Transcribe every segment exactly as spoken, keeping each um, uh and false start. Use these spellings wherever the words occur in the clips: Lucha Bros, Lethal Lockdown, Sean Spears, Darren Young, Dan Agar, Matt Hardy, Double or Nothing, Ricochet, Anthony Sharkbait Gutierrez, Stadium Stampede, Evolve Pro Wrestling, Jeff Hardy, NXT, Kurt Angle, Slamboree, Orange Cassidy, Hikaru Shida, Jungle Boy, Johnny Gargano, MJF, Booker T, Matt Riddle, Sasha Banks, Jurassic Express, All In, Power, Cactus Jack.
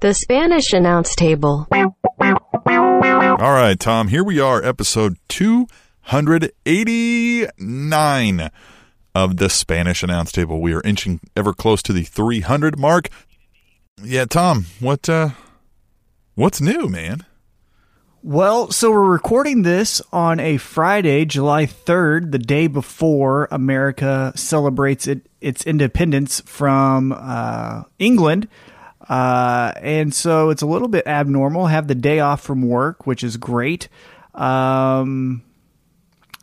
The Spanish Announce Table. All right, Tom, here we are, episode two eighty-nine of The Spanish Announce Table. We are inching ever close to the three hundred mark. Yeah, Tom, what uh, what's new, man? Well, so we're recording this on a Friday, July third, the day before America celebrates it, its independence from uh, England. Uh, and so it's a little bit abnormal. Have the day off from work, which is great. Um,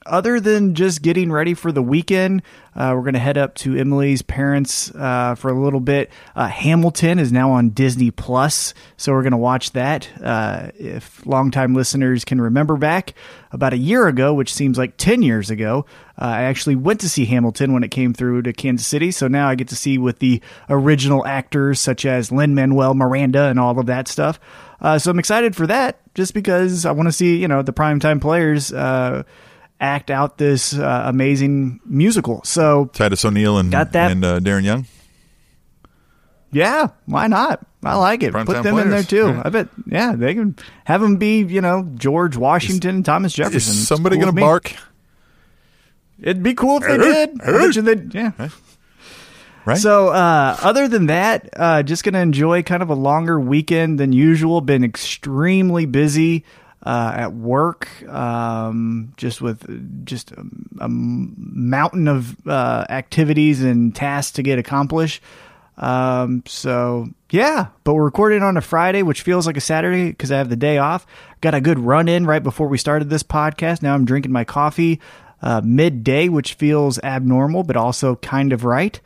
other than just getting ready for the weekend, uh, we're going to head up to Emily's parents uh, for a little bit. Uh, Hamilton is now on Disney Plus, so we're going to watch that. Uh, if longtime listeners can remember back about a year ago, which seems like ten years ago, uh, I actually went to see Hamilton when it came through to Kansas City. So now I get to see with the original actors such as Lin-Manuel Miranda and all of that stuff. Uh, so I'm excited for that just because I want to see, you know, the primetime players uh, act out this uh, amazing musical. So Titus O'Neil and, and uh, Darren Young. Yeah, why not? I like it. Primetime Put them players. In there too. Yeah. I bet. Yeah, they can have them be, you know, George Washington is, and Thomas Jefferson. Is somebody cool going to bark? It'd be cool if they did. I bet you they'd, yeah. Right. Right. So uh, other than that, uh, just going to enjoy kind of a longer weekend than usual. Been extremely busy uh, at work, um, just with just a, a mountain of uh, activities and tasks to get accomplished. Um, so yeah, but we're recording on a Friday, which feels like a Saturday because I have the day off. Got a good run in right before we started this podcast. Now I'm drinking my coffee uh, midday, which feels abnormal, but also kind of right.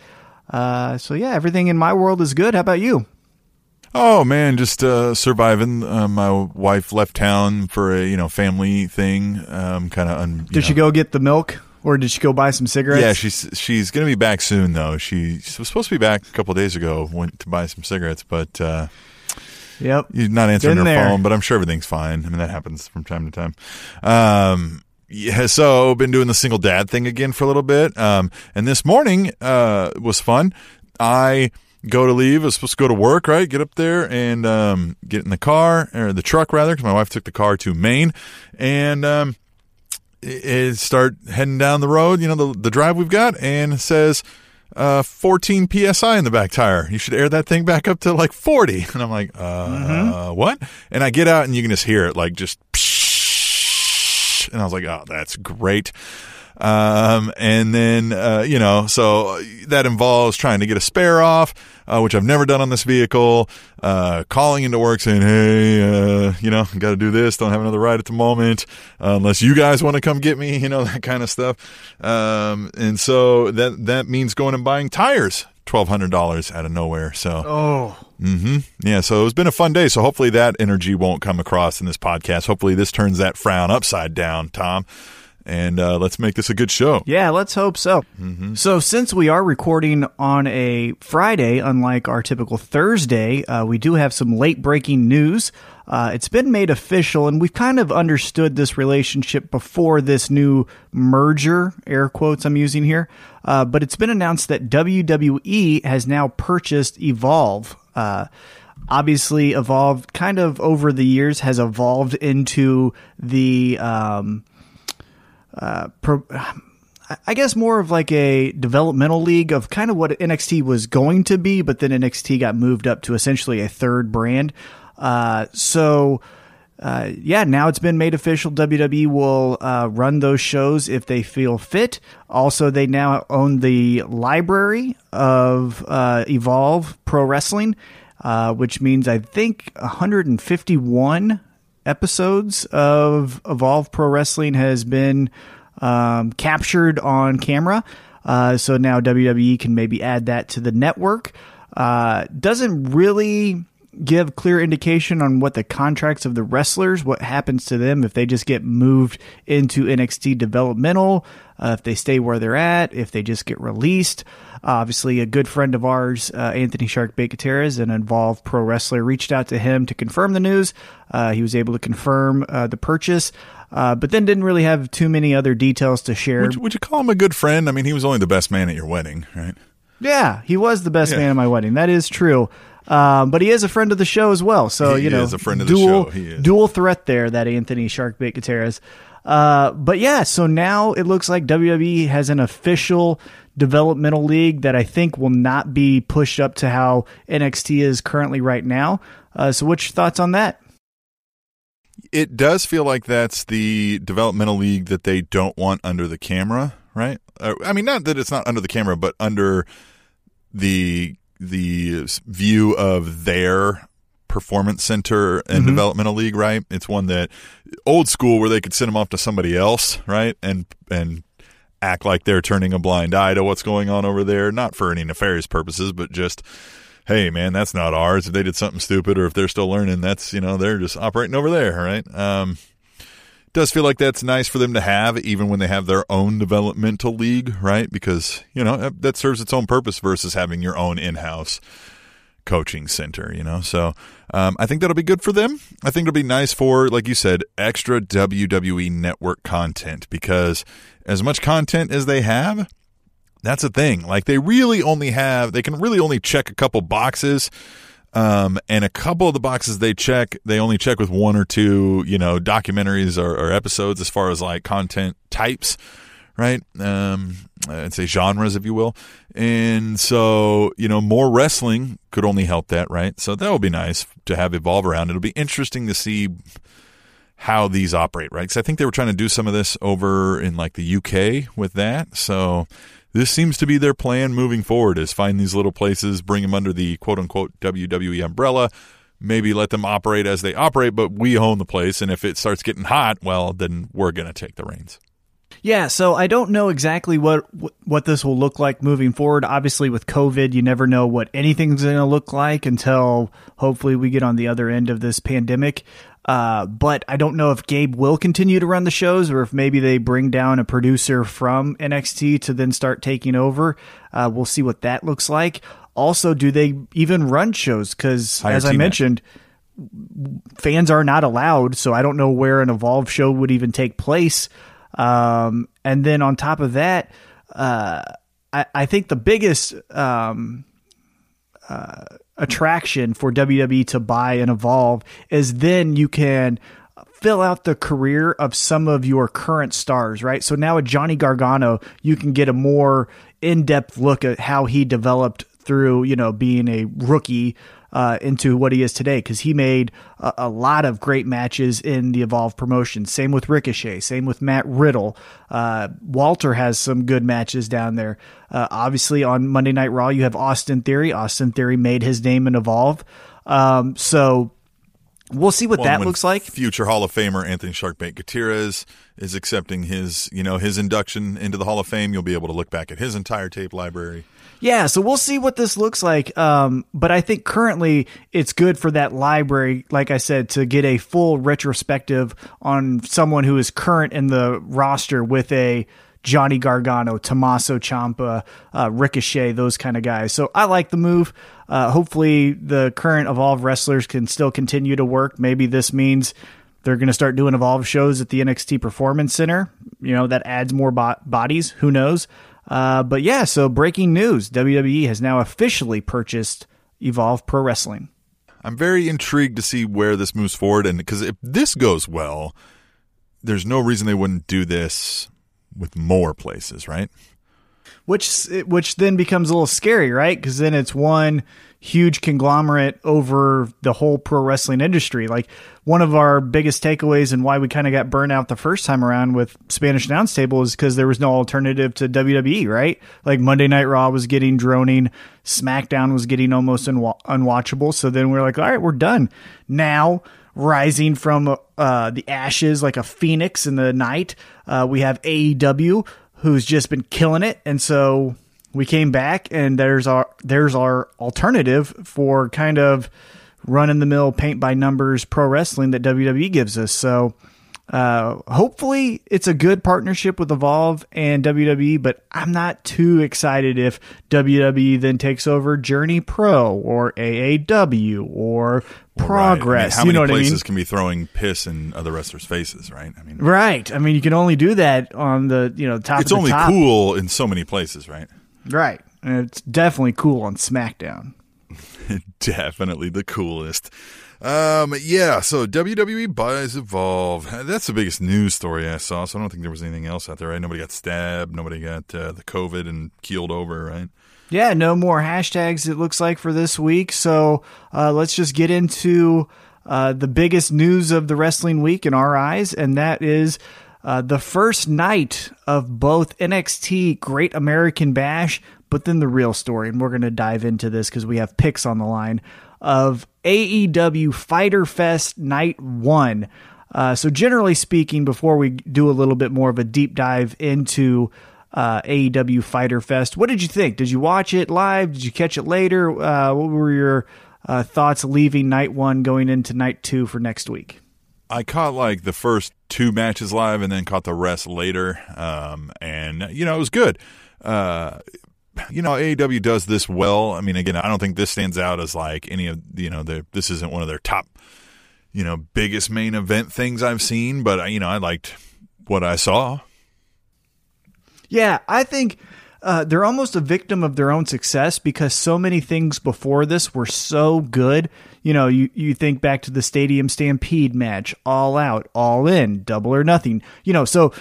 Uh, so yeah, everything in my world is good. How about you? Oh man, just, uh, surviving. Uh, my wife left town for a, you know, family thing. Um, kind of, un- did know. She go get the milk? Or did she go buy some cigarettes? Yeah, she's she's going to be back soon, though. She was supposed to be back a couple of days ago, went to buy some cigarettes, but uh, yep, you're not answering her there. Phone, but I'm sure everything's fine. I mean, that happens from time to time. Um, yeah, so been doing the single dad thing again for a little bit, um, and this morning uh, was fun. I go to leave. I was supposed to go to work, right? Get up there and um, get in the car, or the truck, rather, because my wife took the car to Maine, and... Um, It start heading down the road, you know, the the drive we've got, and it says uh, fourteen P S I in the back tire. You should air that thing back up to like forty. And I'm like, uh, mm-hmm. what? And I get out, and you can just hear it, like just, psh, and I was like, oh, that's great. Um, and then, uh, you know, so that involves trying to get a spare off, uh, which I've never done on this vehicle, uh, calling into work saying, hey, uh, you know, got to do this. Don't have another ride at the moment, uh, unless you guys want to come get me, you know, that kind of stuff. Um, and so that, that means going and buying tires, twelve hundred dollars out of nowhere. So, oh, mm-hmm. Yeah. So it's been a fun day. So hopefully that energy won't come across in this podcast. Hopefully this turns that frown upside down, Tom. And uh, let's make this a good show. Yeah, let's hope so. Mm-hmm. So since we are recording on a Friday, unlike our typical Thursday, uh, we do have some late-breaking news. Uh, it's been made official, and we've kind of understood this relationship before this new merger, air quotes I'm using here, uh, but it's been announced that W W E has now purchased Evolve. Uh Obviously, Evolve kind of over the years has evolved into the... Um, Uh, pro, I guess more of like a developmental league of kind of what N X T was going to be, but then N X T got moved up to essentially a third brand. Uh, so, uh, yeah, now it's been made official. W W E will uh, run those shows if they feel fit. Also, they now own the library of uh, Evolve Pro Wrestling, uh, which means I think one hundred fifty-one episodes of Evolve Pro Wrestling has been um, captured on camera. Uh, so now W W E can maybe add that to the network. Uh, doesn't really give clear indication on what the contracts of the wrestlers, what happens to them if they just get moved into N X T developmental, uh, if they stay where they're at, if they just get released. Obviously, a good friend of ours, uh, Anthony Sharkbait Gutierrez, an Evolve pro wrestler, reached out to him to confirm the news. Uh, he was able to confirm uh, the purchase, uh, but then didn't really have too many other details to share. Would you, would you call him a good friend? I mean, he was only the best man at your wedding, right? Yeah, he was the best yeah. man at my wedding. That is true. Um, but he is a friend of the show as well. So, he you know, is a friend of dual, the show. He is. Dual threat there, that Anthony Sharkbait Gutierrez. Uh, but yeah, so now it looks like W W E has an official developmental league that I think will not be pushed up to how N X T is currently right now. Uh, so what's your thoughts on that? It does feel like that's the developmental league that they don't want under the camera, right? I mean, not that it's not under the camera, but under the the view of their performance center and mm-hmm. developmental league, right? It's one that old school where they could send them off to somebody else, right? And and act like they're turning a blind eye to what's going on over there, not for any nefarious purposes, but just, hey, man, that's not ours. If they did something stupid or if they're still learning, that's, you know, they're just operating over there, right? Um does feel like that's nice for them to have, even when they have their own developmental league, right? Because, you know, that serves its own purpose versus having your own in-house coaching center, you know? So um, I think that'll be good for them. I think it'll be nice for, like you said, extra W W E network content, because as much content as they have, that's a thing. Like, they really only have, they can really only check a couple boxes. Um, and a couple of the boxes they check, they only check with one or two, you know, documentaries or, or episodes as far as like content types, right? Um, I'd say genres, if you will. And so, you know, more wrestling could only help that, right? So that would be nice to have evolve around. It'll be interesting to see how these operate, right? Because I think they were trying to do some of this over in like the U K with that. So this seems to be their plan moving forward, is find these little places, bring them under the quote-unquote W W E umbrella, maybe let them operate as they operate, but we own the place, and if it starts getting hot, well, then we're going to take the reins. Yeah, so I don't know exactly what what this will look like moving forward. Obviously, with COVID, you never know what anything's going to look like until hopefully we get on the other end of this pandemic. Uh, but I don't know if Gabe will continue to run the shows, or if maybe they bring down a producer from N X T to then start taking over. Uh, we'll see what that looks like. Also, do they even run shows? Because as I mentioned, fans are not allowed. So I don't know where an Evolve show would even take place. Um, and then on top of that, uh, I, I think the biggest, um, uh, attraction for W W E to buy and Evolve is then you can fill out the career of some of your current stars, right? So now with Johnny Gargano, you can get a more in-depth look at how he developed through, you know, being a rookie uh, into what he is today, because he made a, a lot of great matches in the Evolve promotion. Same with Ricochet, same with Matt Riddle. Uh, Walter has some good matches down there. Uh, obviously, on Monday Night Raw, you have Austin Theory. Austin Theory made his name in Evolve. Um, so we'll see what well, that looks like. Future Hall of Famer Anthony Sharkbait Gutierrez is accepting his, you know, his induction into the Hall of Fame. You'll be able to look back at his entire tape library. Yeah, so we'll see what this looks like. Um, but I think currently it's good for that library, like I said, to get a full retrospective on someone who is current in the roster with a Johnny Gargano, Tommaso Ciampa, uh, Ricochet, those kind of guys. So I like the move. Uh, hopefully the current Evolve wrestlers can still continue to work. Maybe this means they're going to start doing Evolve shows at the N X T Performance Center. You know, that adds more bo- bodies. Who knows? Uh, but yeah, so breaking news, W W E has now officially purchased Evolve Pro Wrestling. I'm very intrigued to see where this moves forward, and because if this goes well, there's no reason they wouldn't do this with more places, right? Which which then becomes a little scary, right? Because then it's one huge conglomerate over the whole pro wrestling industry. Like, one of our biggest takeaways and why we kind of got burned out the first time around with Spanish Announce Table is because there was no alternative to W W E, right? Like, Monday Night Raw was getting droning. SmackDown was getting almost unwa- unwatchable. So then we're like, all right, we're done. Now, rising from uh, the ashes like a phoenix in the night, uh, we have A E W, who's just been killing it. And so we came back, and there's our there's our alternative for kind of run-in-the-mill, paint-by-numbers pro wrestling that W W E gives us. So uh, hopefully it's a good partnership with Evolve and W W E, but I'm not too excited if W W E then takes over Journey Pro or A A W or Progress. Right. I mean, how you many know what places I mean? Can be throwing piss in other wrestlers' faces, right? I mean, right. I mean, you can only do that on the you know top. It's of the only top. Cool in so many places, right? Right, and it's definitely cool on SmackDown. Definitely the coolest. Um, yeah, so W W E buys Evolve. That's the biggest news story I saw, so I don't think there was anything else out there, right? Nobody got stabbed. Nobody got uh, the COVID and keeled over, right? Yeah, no more hashtags, it looks like, for this week. So uh, let's just get into uh, the biggest news of the wrestling week in our eyes, and that is uh, the first night of both N X T Great American Bash, but then the real story, and we're going to dive into this because we have picks on the line, of A E W Fighter Fest Night one. Uh, so generally speaking, before we do a little bit more of a deep dive into uh, A E W Fighter Fest, what did you think? Did you watch it live? Did you catch it later? Uh, what were your uh, thoughts leaving Night one going into Night two for next week? I caught like the first two matches live and then caught the rest later. Um, and, you know, it was good. Uh You know, A E W does this well. I mean, again, I don't think this stands out as like any of, you know, the, this isn't one of their top, you know, biggest main event things I've seen. But, you know, I liked what I saw. Yeah, I think uh, they're almost a victim of their own success because so many things before this were so good. You know, you, you think back to the Stadium Stampede match, All Out, All In, Double or Nothing. You know, so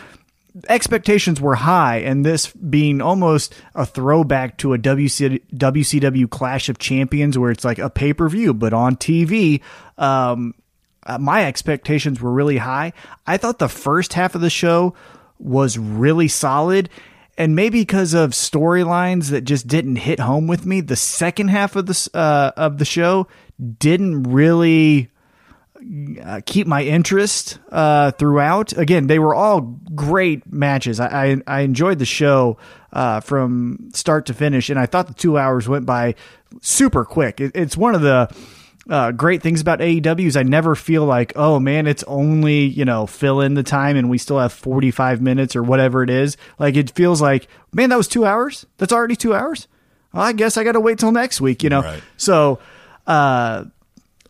expectations were high, and this being almost a throwback to a W C W Clash of Champions where it's like a pay-per-view, but on T V, um, my expectations were really high. I thought the first half of the show was really solid, and maybe because of storylines that just didn't hit home with me, the second half of the, uh, of the show didn't really Uh, keep my interest uh, throughout. Again, they were all great matches. I, I, I enjoyed the show uh, from start to finish, and I thought the two hours went by super quick. It, it's one of the uh, great things about A E W is I never feel like, oh man, it's only, you know, fill in the time and we still have forty-five minutes or whatever it is. Like, it feels like, man, that was two hours. That's already two hours. Well, I guess I got to wait till next week, you know? Right. So, uh,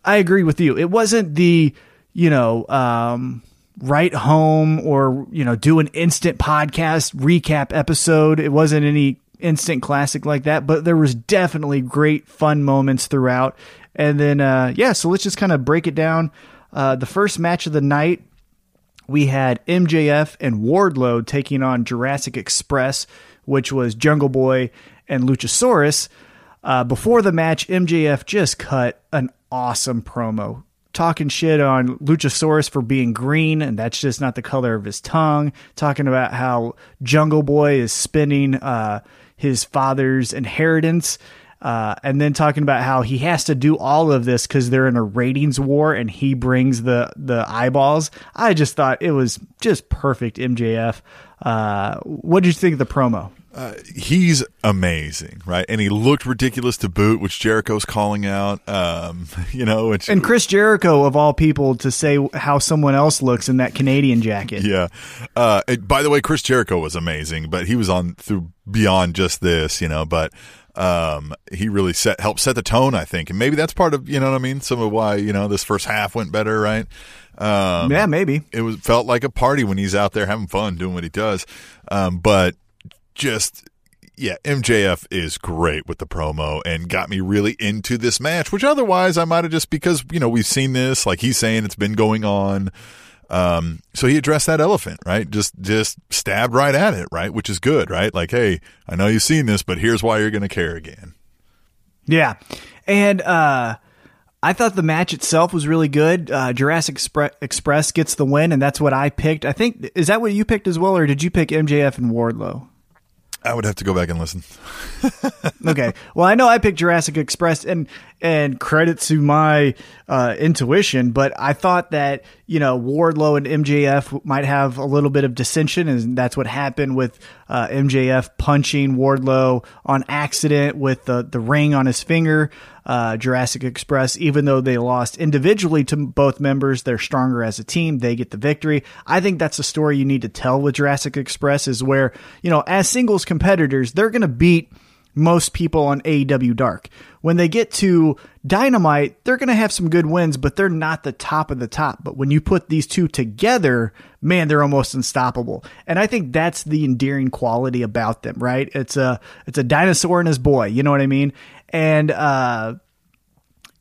I agree with you. It wasn't the, you know, um, write home or, you know, do an instant podcast recap episode. It wasn't any instant classic like that, but there was definitely great fun moments throughout. And then, uh, yeah, so let's just kind of break it down. Uh, the first match of the night, we had M J F and Wardlow taking on Jurassic Express, which was Jungle Boy and Luchasaurus. Uh, before the match, M J F just cut an awesome promo talking shit on Luchasaurus for being green, and that's just not the color of his tongue, talking about how Jungle Boy is spending uh, his father's inheritance, uh, and then talking about how he has to do all of this because they're in a ratings war and he brings the, the eyeballs. I just thought it was just perfect M J F. Uh, what did you think of the promo? Uh, he's amazing, right? And he looked ridiculous to boot, which Jericho's calling out. Um, you know, which, and Chris Jericho of all people to say how someone else looks in that Canadian jacket. Yeah. Uh, it, by the way, Chris Jericho was amazing, but he was on through beyond just this, you know. But um, he really set helped set the tone, I think, and maybe that's part of, you know what I mean, some of why, you know, this first half went better, right? Um, yeah, maybe it was felt like a party when he's out there having fun doing what he does, um, but. Just, yeah, M J F is great with the promo and got me really into this match, which otherwise I might have just, because, you know, we've seen this, like he's saying, it's been going on. Um, so he addressed that elephant, right? Just just stabbed right at it, right? Which is good, right? Like, hey, I know you've seen this, but here's why you're going to care again. Yeah. And uh, I thought the match itself was really good. Uh, Jurassic Expre- Express gets the win, and that's what I picked. I think, is that what you picked as well, or did you pick M J F and Wardlow? I would have to go back and listen. Okay. Well, I know I picked Jurassic Express, and and credit to my uh, intuition, but I thought that, you know, Wardlow and M J F might have a little bit of dissension, and that's what happened with uh, M J F punching Wardlow on accident with the, the ring on his finger. Uh, Jurassic Express, even though they lost individually to both members, they're stronger as a team. They get the victory. I think that's the story you need to tell with Jurassic Express, is where, you know, as singles competitors, they're going to beat most people on A E W Dark. When they get to Dynamite, they're going to have some good wins, but they're not the top of the top. But when you put these two together, man, they're almost unstoppable. And I think that's the endearing quality about them, right? It's a, it's a dinosaur and his boy, you know what I mean? And uh,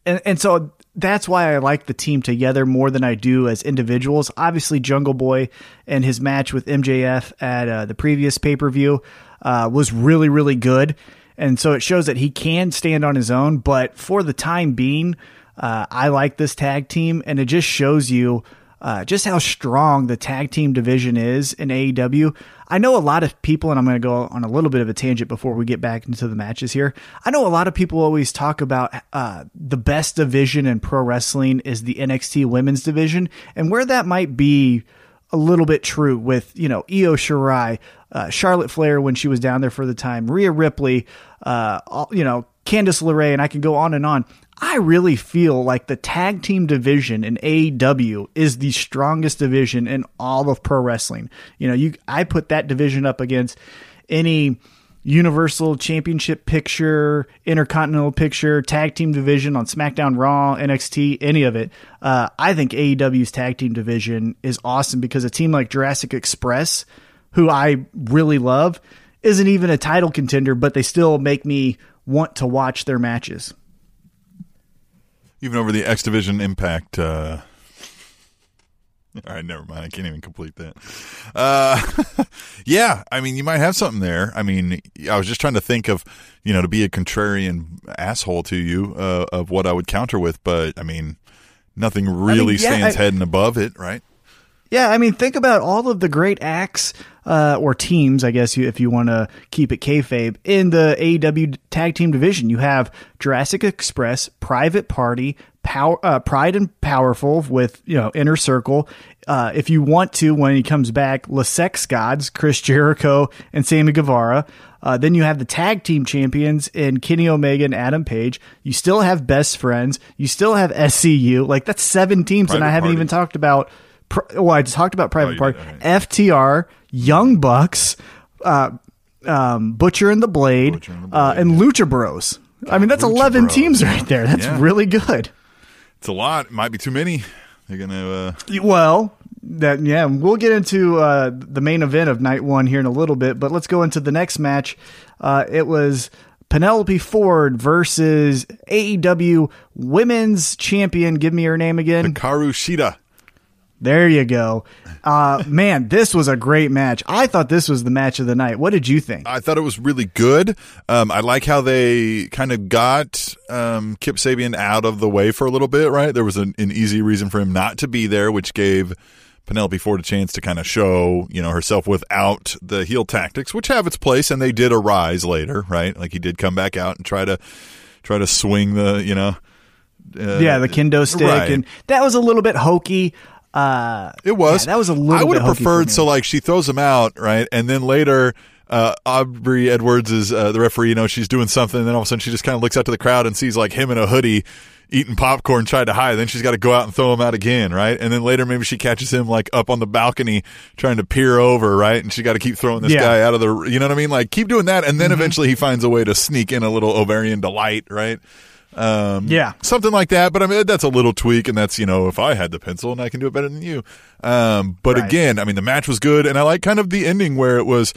and, and so that's why I like the team together more than I do as individuals. Obviously, Jungle Boy and his match with M J F at uh, the previous pay-per-view uh, was really, really good. And so it shows that he can stand on his own. But for the time being, uh, I like this tag team. And it just shows you uh, just how strong the tag team division is in A E W. I know a lot of people, and I'm going to go on a little bit of a tangent before we get back into the matches here. I know a lot of people always talk about uh, the best division in pro wrestling is the N X T women's division. And where that might be a little bit true with, you know, Io Shirai, uh, Charlotte Flair when she was down there for the time, Rhea Ripley, uh, all, you know, Candice LeRae, and I can go on and on. I really feel like the tag team division in A E W is the strongest division in all of pro wrestling. You know, you I put that division up against any Universal Championship picture, Intercontinental picture, tag team division on SmackDown, Raw, N X T, any of it. Uh, I think A E W's tag team division is awesome because a team like Jurassic Express, who I really love, isn't even a title contender, but they still make me want to watch their matches. Even over the X Division Impact. Uh... All right, never mind. I can't even complete that. Uh, yeah, I mean, you might have something there. I mean, I was just trying to think of, you know, to be a contrarian asshole to you uh, of what I would counter with. But, I mean, nothing really I mean, yeah, stands I, head and above it, right? Yeah, I mean, think about all of the great acts uh, or teams, I guess, you, if you want to keep it kayfabe, in the A E W tag team division. You have Jurassic Express, Private Party, Power, uh, Pride and Powerful with, you know, Inner Circle. Uh, if you want to, when he comes back, La Sex Gods, Chris Jericho and Sammy Guevara. Uh, then you have the tag team champions in Kenny Omega and Adam Page. You still have Best Friends. You still have S C U. Like, that's seven teams, Private and I haven't Party. even talked about. Well, I just talked about Private oh, Party, did, right. F T R, Young Bucks, uh, um, Butcher and the Blade, and, the Blade uh, and Lucha Bros. God, I mean, that's Lucha eleven Bros. Teams right there. That's yeah. really good. It's a lot. It might be too many. They're gonna. Uh... Well, that yeah. We'll get into uh, the main event of night one here in a little bit, but let's go into the next match. Uh, it was Penelope Ford versus A E W Women's Champion. Give me her name again. Hikaru Shida. There you go. Uh, man, this was a great match. I thought this was the match of the night. What did you think? I thought it was really good. Um, I like how they kind of got um, Kip Sabian out of the way for a little bit, right? There was an, an easy reason for him not to be there, which gave Penelope Ford a chance to kind of show, you know, herself without the heel tactics, which have its place, and they did arise later, right? Like, he did come back out and try to try to swing the, you know. Uh, yeah, the kendo stick. Right. And that was a little bit hokey. Uh, it was. Yeah, that was a little. I would have preferred so like she throws him out, right, and then later uh, Aubrey Edwards is uh, the referee. You know, she's doing something, and then all of a sudden she just kind of looks out to the crowd and sees like him in a hoodie eating popcorn, trying to hide. Then she's got to go out and throw him out again, right? And then later maybe she catches him like up on the balcony trying to peer over, right? And she got to keep throwing this yeah. guy out of the. You know what I mean? Like keep doing that, and then mm-hmm. eventually he finds a way to sneak in a little ovarian delight, right? Um, yeah, something like that. But I mean, that's a little tweak, and that's, you know, if I had the pencil and I can do it better than you. Um, but right. again, I mean, the match was good, and I like kind of the ending where it was.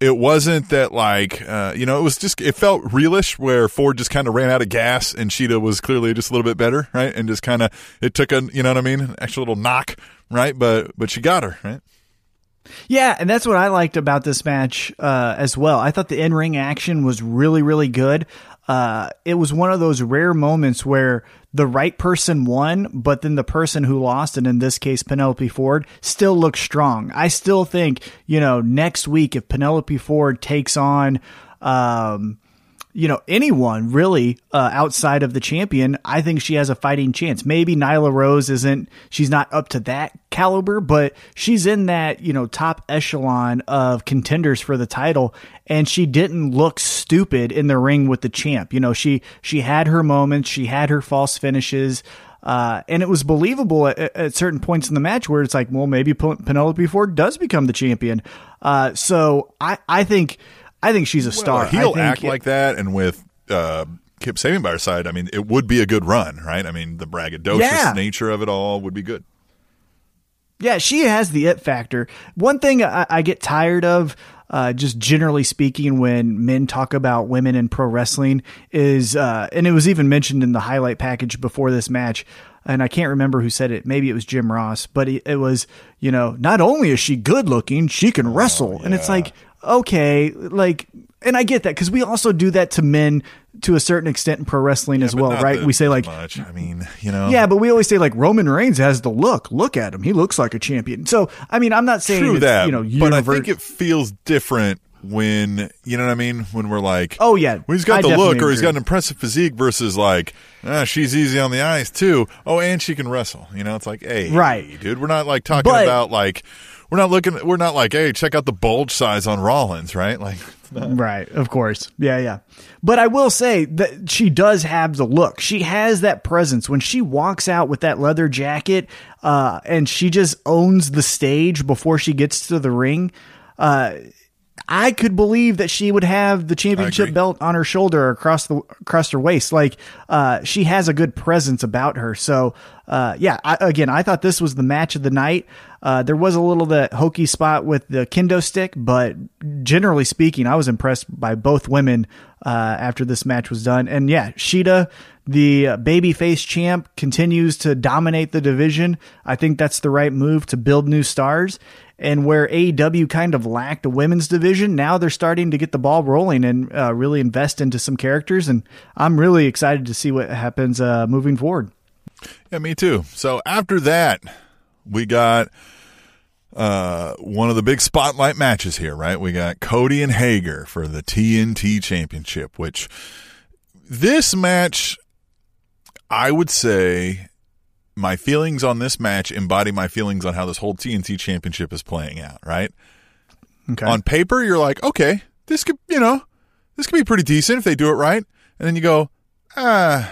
It wasn't that like uh, you know, it was just it felt realish where Ford just kind of ran out of gas, and Sheeta was clearly just a little bit better, right? And just kind of it took a you know what I mean, an extra little knock, right? But but she got her right. Yeah, and that's what I liked about this match uh, as well. I thought the in-ring action was really, really good. Uh, it was one of those rare moments where the right person won, but then the person who lost, and in this case, Penelope Ford, still looks strong. I still think, you know, next week, if Penelope Ford takes on, um, you know, anyone really uh, outside of the champion, I think she has a fighting chance. Maybe Nyla Rose isn't, she's not up to that caliber, but she's in that, you know, top echelon of contenders for the title. And she didn't look stupid in the ring with the champ. You know, she, she had her moments, she had her false finishes. Uh, and it was believable at, at certain points in the match where it's like, well, maybe Penelope Ford does become the champion. Uh, so I, I think, I think she's a star. Well, he'll I think act it, like that, and with uh, Kip Sabian by her side, I mean, it would be a good run, right? I mean, the braggadocious yeah. nature of it all would be good. Yeah, she has the it factor. One thing I, I get tired of uh, just generally speaking, when men talk about women in pro wrestling is, uh, and it was even mentioned in the highlight package before this match, and I can't remember who said it. Maybe it was Jim Ross, but it, it was, you know, not only is she good looking, she can wrestle. Oh, yeah. And it's like, okay, like, and I get that, because we also do that to men to a certain extent in pro wrestling yeah, as well, right? The, we say like, much. I mean, you know, yeah, but we always say like Roman Reigns has the look. Look at him; he looks like a champion. So, I mean, I'm not saying it's, that, you know, universe- but I think it feels different when, you know what I mean, when we're like, oh yeah, well, he's got I the look, or agree. He's got an impressive physique, versus like, ah, she's easy on the eyes too. Oh, and she can wrestle. You know, it's like, hey, right, dude, we're not like talking but, about like. We're not looking. We're not like, hey, check out the bulge size on Rollins, right? Like, not- right, of course, yeah, yeah. But I will say that she does have the look. She has that presence when she walks out with that leather jacket, uh, and she just owns the stage before she gets to the ring. Uh, I could believe that she would have the championship belt on her shoulder or across the across her waist. Like, uh, she has a good presence about her. So, uh, yeah. I, again, I thought this was the match of the night. Uh, there was a little that hokey spot with the kendo stick, but generally speaking, I was impressed by both women uh, after this match was done. And yeah, Shida, the babyface champ, continues to dominate the division. I think that's the right move to build new stars. And where A E W kind of lacked a women's division, now they're starting to get the ball rolling and uh, really invest into some characters. And I'm really excited to see what happens uh, moving forward. Yeah, me too. So after that, we got uh, one of the big spotlight matches here, right? We got Cody and Hager for the T N T Championship, which this match, I would say... my feelings on this match embody my feelings on how this whole T N T championship is playing out, right? Okay. On paper, you're like, okay, this could, you know, this could be pretty decent if they do it right. And then you go, ah,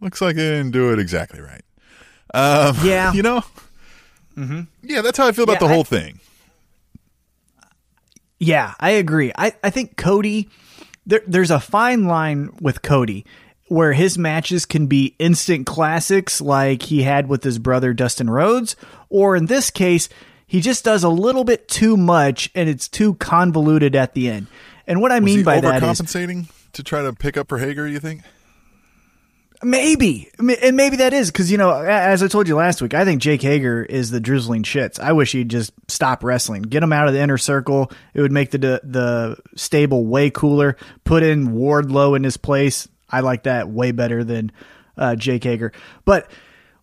looks like they didn't do it exactly right. Um, yeah. You know? Mm-hmm. Yeah, that's how I feel about yeah, the whole I, thing. Yeah, I agree. I, I think Cody, there, there's a fine line with Cody, where his matches can be instant classics like he had with his brother Dustin Rhodes, or in this case, he just does a little bit too much and it's too convoluted at the end. And what I Was mean by that is... overcompensating to try to pick up for Hager, you think? Maybe. And maybe that is, because, you know, as I told you last week, I think Jake Hager is the drizzling shits. I wish he'd just stop wrestling. Get him out of the inner circle. It would make the the stable way cooler. Put in Wardlow in his place. I like that way better than uh, Jake Hager. But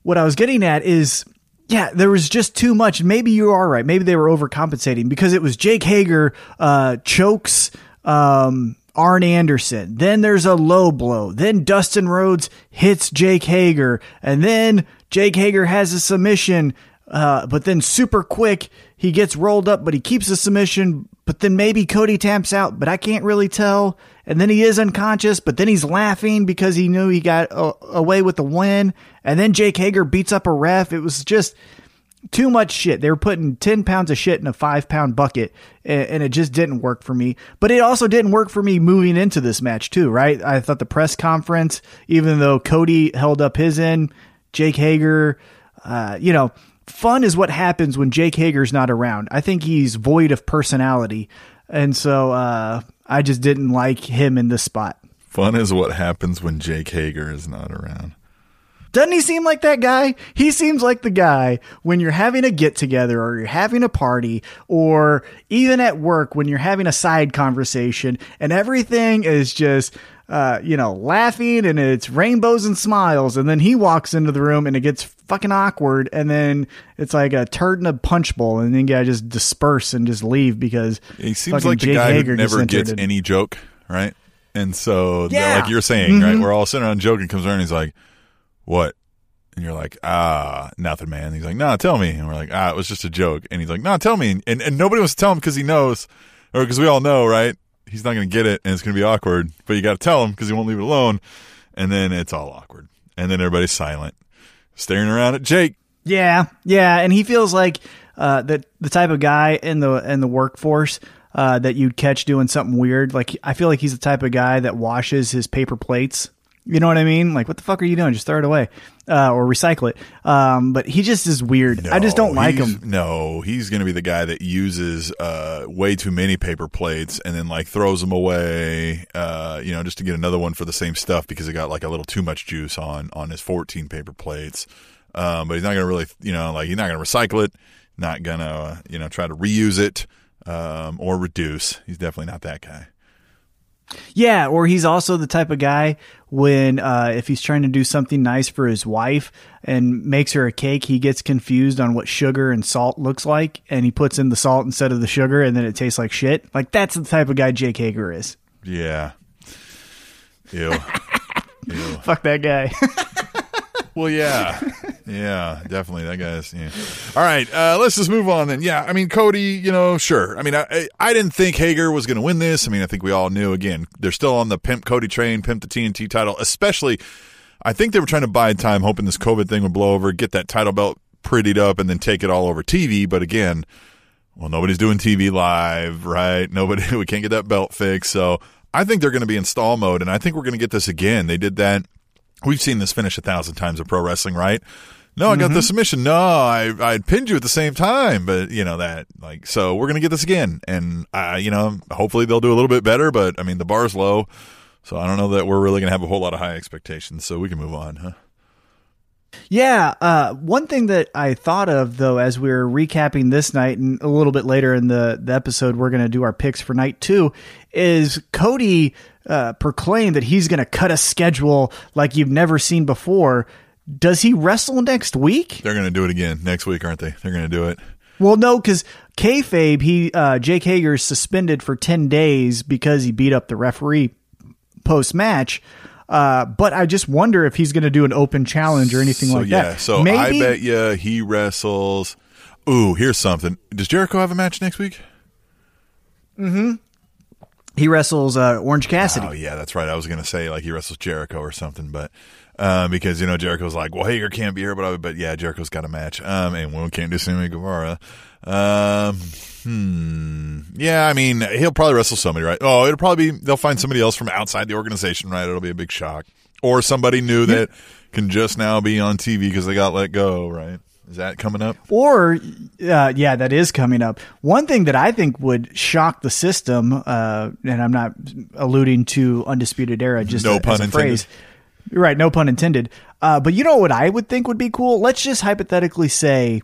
what I was getting at is, yeah, there was just too much. Maybe you are right. Maybe they were overcompensating, because it was Jake Hager uh, chokes um, Arn Anderson. Then there's a low blow. Then Dustin Rhodes hits Jake Hager. And then Jake Hager has a submission, uh, but then super quick, he gets rolled up, but he keeps the submission. But then maybe Cody taps out, but I can't really tell. And then he is unconscious, but then he's laughing because he knew he got a- away with the win. And then Jake Hager beats up a ref. It was just too much shit. They were putting ten pounds of shit in a five pound bucket, and, and it just didn't work for me. But it also didn't work for me moving into this match too, right? I thought the press conference, even though Cody held up his end, Jake Hager, uh, you know, fun is what happens when Jake Hager's not around. I think he's void of personality. And so uh, I just didn't like him in this spot. Fun is what happens when Jake Hager is not around. Doesn't he seem like that guy? He seems like the guy when you're having a get together, or you're having a party, or even at work when you're having a side conversation and everything is just, uh, you know, laughing and it's rainbows and smiles. And then he walks into the room and it gets fucking awkward. And then it's like a turd in a punch bowl. And then you gotta just disperse and just leave, because he seems like the Jake guy Hager who never gets it. Any joke. Right. And so yeah. like you're saying, mm-hmm. right, we're all sitting around joking, comes around and he's like, what? And you're like, ah, nothing, man. And he's like, nah, tell me. And we're like, ah, it was just a joke. And he's like, nah, tell me. And and nobody wants to tell him, because he knows, or because we all know, right? He's not going to get it, and it's going to be awkward. But you got to tell him, because he won't leave it alone. And then it's all awkward. And then everybody's silent, staring around at Jake. Yeah, yeah. And he feels like uh, that the type of guy in the in the workforce uh, that you'd catch doing something weird. Like, I feel like he's the type of guy that washes his paper plates You know what I mean? Like, what the fuck are you doing? Just throw it away uh, or recycle it. Um, but he just is weird. No, I just don't like him. No, he's going to be the guy that uses uh, way too many paper plates and then, like, throws them away, uh, you know, just to get another one for the same stuff because it got, like, a little too much juice on, on his fourteen paper plates. Um, but he's not going to really, you know, like, he's not going to recycle it, not going to, uh, you know, try to reuse it um, or reduce. He's definitely not that guy. Yeah, or he's also the type of guy when uh, if he's trying to do something nice for his wife and makes her a cake, he gets confused on what sugar and salt looks like, and he puts in the salt instead of the sugar, and then it tastes like shit. Like, that's the type of guy Jake Hager is. Yeah. Ew. Ew. Fuck that guy. Well, yeah. Yeah, definitely. That guy's, yeah. All right, uh, let's just move on then. Yeah, I mean, Cody, you know, sure. I mean, I I didn't think Hager was going to win this. I mean, I think we all knew, again, they're still on the pimp Cody train, pimp the T N T title, especially, I think they were trying to buy time, hoping this COVID thing would blow over, get that title belt prettied up, and then take it all over T V. But again, well, nobody's doing T V live, right? Nobody, we can't get that belt fixed. So I think they're going to be in stall mode, and I think we're going to get this again. They did that. We've seen this finish a thousand times in pro wrestling, right? No, I got mm-hmm. the submission. No, I I pinned you at the same time, but you know that like so we're gonna get this again, and uh, you know hopefully they'll do a little bit better, but I mean the bar's low, so I don't know that we're really gonna have a whole lot of high expectations. So we can move on, huh? Yeah, uh, one thing that I thought of though as we were recapping this night, and a little bit later in the, the episode we're gonna do our picks for night two, is Cody uh, proclaimed that he's gonna cut a schedule like you've never seen before. Does he wrestle next week? They're going to do it again next week, aren't they? They're going to do it. Well, no, because kayfabe, he uh, Jake Hager is suspended for ten days because he beat up the referee post match. Uh, but I just wonder if he's going to do an open challenge or anything so, like yeah, that. So Maybe- I bet you he wrestles. Ooh, here's something. Does Jericho have a match next week? Mm-hmm. He wrestles uh, Orange Cassidy. Oh yeah, that's right. I was going to say like he wrestles Jericho or something, but. Uh, because, you know, Jericho's like, well, Hager can't be here, but I, but yeah, Jericho's got a match. Um, and we can't do Sammy Guevara. Um, hmm. Yeah, I mean, he'll probably wrestle somebody, right? Oh, it'll probably be, they'll find somebody else from outside the organization, right? It'll be a big shock. Or somebody new that can just now be on T V because they got let go, right? Is that coming up? Or, uh, yeah, that is coming up. One thing that I think would shock the system, uh, and I'm not alluding to Undisputed Era, just no a, pun as a phrase. Intended. Right, no pun intended. Uh, but you know what I would think would be cool? Let's just hypothetically say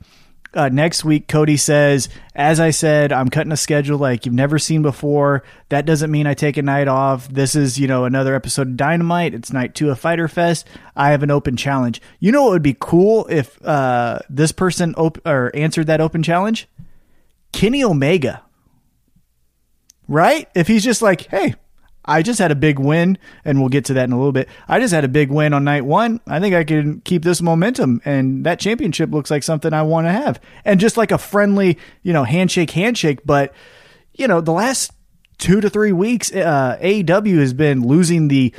uh, next week Cody says, as I said, I'm cutting a schedule like you've never seen before. That doesn't mean I take a night off. This is, you know, another episode of Dynamite. It's night two of Fyter Fest. I have an open challenge. You know what would be cool if uh, this person op- or answered that open challenge? Kenny Omega. Right? If he's just like, hey. I just had a big win, and we'll get to that in a little bit. I just had a big win on night one. I think I can keep this momentum, and that championship looks like something I want to have. And just like a friendly, you know, handshake, handshake. But, you know, the last two to three weeks, uh, A E W has been losing the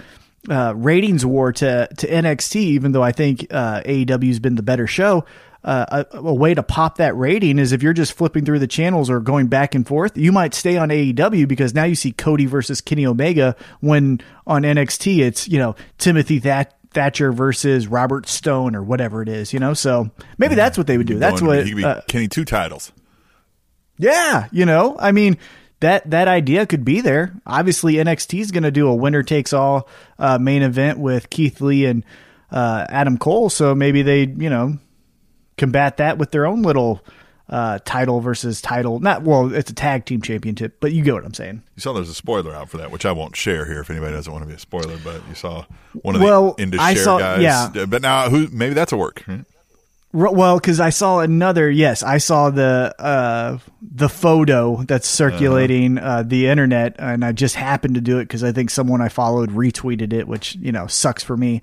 uh, ratings war to, to N X T, even though I think uh, A E W has been the better show. Uh, a, a way to pop that rating is if you're just flipping through the channels or going back and forth, you might stay on A E W because now you see Cody versus Kenny Omega, when on N X T it's, you know, Timothy That- Thatcher versus Robert Stone or whatever it is, you know. So maybe yeah, that's what they would do. That's what he could be uh, Kenny two titles. Yeah, you know, I mean that that idea could be there. Obviously N X T is going to do a winner takes all uh, main event with Keith Lee and uh, Adam Cole, so maybe they, you know. Combat that with their own little uh, title versus title. Not well, it's a tag team championship, but you get what I'm saying. You saw there's a spoiler out for that, which I won't share here if anybody doesn't want to be a spoiler. But you saw one of the well, end of I share saw, guys. Yeah. But now who? Maybe that's a work. Hmm? Well, because I saw another. Yes, I saw the uh, the photo that's circulating uh-huh. uh, the internet, and I just happened to do it because I think someone I followed retweeted it, which you know sucks for me.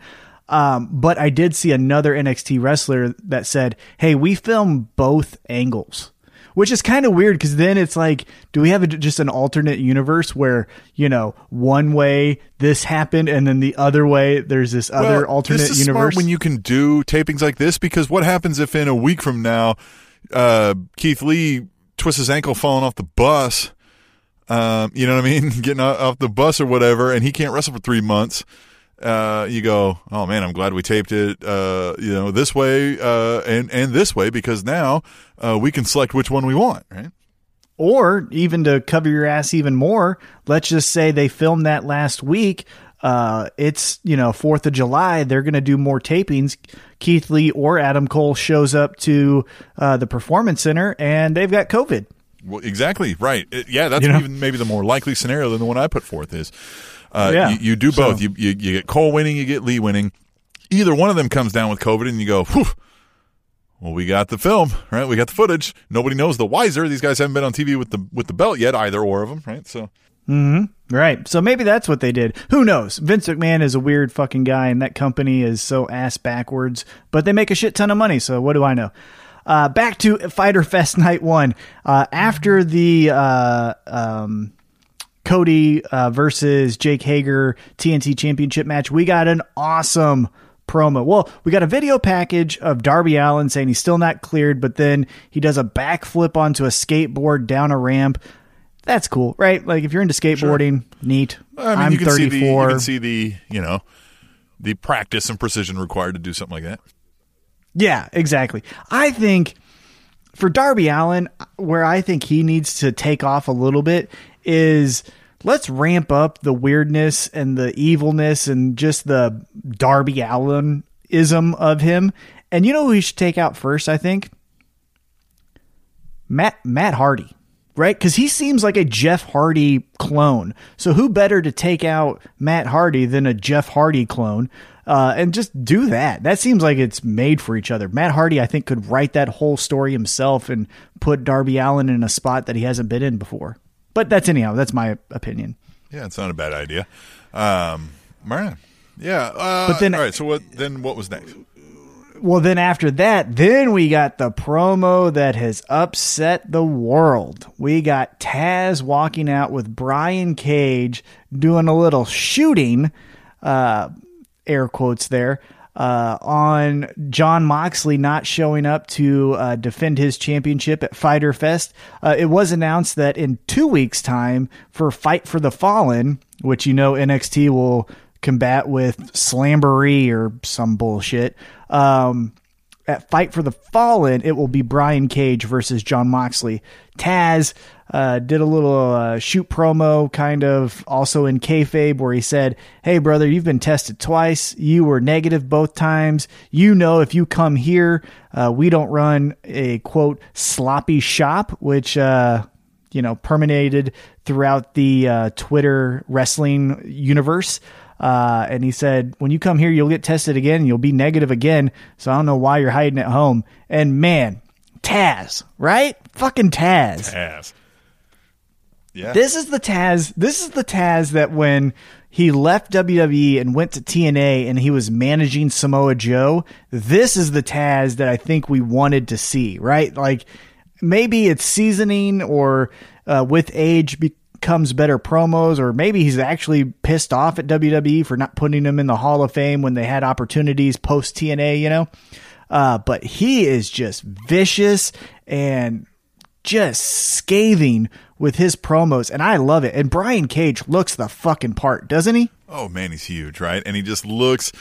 Um, but I did see another N X T wrestler that said, hey, we film both angles, which is kind of weird because then it's like, do we have a, just an alternate universe where, you know, one way this happened and then the other way there's this well, other alternate this is universe? Smart when you can do tapings like this, because what happens if in a week from now, uh, Keith Lee twists his ankle falling off the bus, um, you know what I mean? Getting off the bus or whatever, and he can't wrestle for three months. uh, you go, oh man, I'm glad we taped it, uh, you know, this way uh, and and this way, because now uh, we can select which one we want, right? Or even to cover your ass even more, let's just say they filmed that last week. Uh, it's, you know, fourth of July. They're going to do more tapings. Keith Lee or Adam Cole shows up to uh, the Performance Center and they've got COVID. Well, exactly. Right. It, yeah. That's you know? even maybe the more likely scenario than the one I put forth is uh, yeah. you, you do both. So. You, you you get Cole winning, you get Lee winning. Either one of them comes down with COVID and you go, whew. Well, we got the film, right? We got the footage. Nobody knows the wiser. These guys haven't been on T V with the with the belt yet, either or of them, right? So, mm-hmm. right. So maybe that's what they did. Who knows? Vince McMahon is a weird fucking guy, and that company is so ass backwards. But they make a shit ton of money, so what do I know? Uh, back to Fyter Fest Night One. Uh, after the uh, um, Cody uh, versus Jake Hager T N T Championship match, we got an awesome promo. Well, we got a video package of Darby Allin saying he's still not cleared, but then he does a backflip onto a skateboard down a ramp. That's cool, right? Like, if you're into skateboarding, sure. Neat. I mean, I'm you can thirty-four. See the, you can see the, you know, the practice and precision required to do something like that. Yeah, exactly. I think for Darby Allin, where I think he needs to take off a little bit is let's ramp up the weirdness and the evilness and just the Darby Allin-ism of him. And you know who we should take out first, I think? Matt Matt Hardy, right? Because he seems like a Jeff Hardy clone. So who better to take out Matt Hardy than a Jeff Hardy clone? Uh, and just do that. That seems like it's made for each other. Matt Hardy, I think, could write that whole story himself and put Darby Allin in a spot that he hasn't been in before. But that's anyhow, that's my opinion. Yeah, it's not a bad idea. Um, yeah. Uh, but then, all right, so what, then what was next? Well, then after that, then we got the promo that has upset the world. We got Taz walking out with Brian Cage doing a little shooting, uh, air quotes there, uh, on Jon Moxley not showing up to uh, defend his championship at Fyter Fest. Uh, it was announced that in two weeks' time for Fight for the Fallen, which you know N X T will combat with Slamboree or some bullshit, um, at Fight for the Fallen, it will be Brian Cage versus Jon Moxley. Taz uh, did a little uh, shoot promo kind of also in kayfabe where he said, hey, brother, you've been tested twice. You were negative both times. You know, if you come here, uh, we don't run a, quote, sloppy shop, which, uh, you know, permeated throughout the uh, Twitter wrestling universe. Uh, and he said, when you come here, you'll get tested again. And you'll be negative again. So I don't know why you're hiding at home. And man, Taz, right? Fucking Taz. Taz. Yeah. This is the Taz. This is the Taz that when he left W W E and went to T N A and he was managing Samoa Joe, this is the Taz that I think we wanted to see, right? Like maybe it's seasoning or uh, with age because comes better promos, or maybe he's actually pissed off at W W E for not putting him in the Hall of Fame when they had opportunities post T N A, you know? Uh, but he is just vicious and just scathing with his promos. And I love it. And Brian Cage looks the fucking part, doesn't he? Oh man, he's huge, right? And he just looks,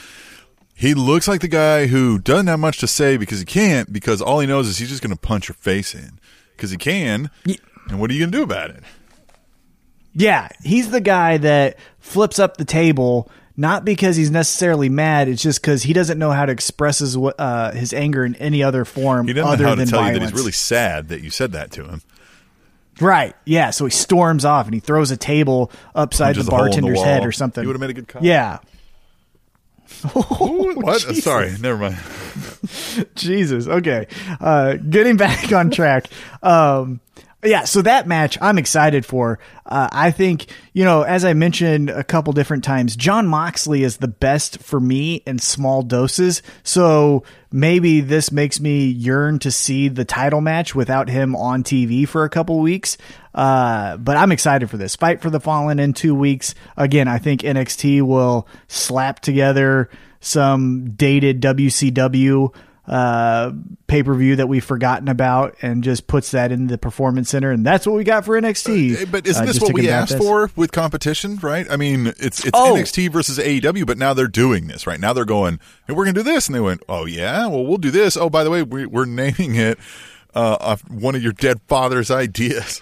he looks like the guy who doesn't have much to say because he can't, because all he knows is he's just going to punch your face in because he can. Yeah. And what are you going to do about it? Yeah, he's the guy that flips up the table, not because he's necessarily mad. It's just because he doesn't know how to express his uh, his anger in any other form. He doesn't other know how to tell violence. You that he's really sad that you said that to him. Right, yeah, so he storms off and he throws a table upside the bartender's the head or something. You would have made a good comment. Yeah. Oh, what? Jesus. Sorry, never mind. Jesus, okay. Uh, getting back on track. Um Yeah, so that match I'm excited for. Uh, I think, you know, as I mentioned a couple different times, Jon Moxley is the best for me in small doses. So maybe this makes me yearn to see the title match without him on T V for a couple weeks. Uh, but I'm excited for this. Fight for the Fallen in two weeks. Again, I think N X T will slap together some dated W C W uh, pay-per-view that we've forgotten about and just puts that in the Performance Center. And that's what we got for N X T. Uh, but isn't uh, this what we asked this. for with competition, right? I mean, it's it's oh. N X T versus A E W, but now they're doing this, right? Now they're going, hey, we're going to do this. And they went, oh, yeah? Well, we'll do this. Oh, by the way, we, we're naming it uh, off one of your dead father's ideas.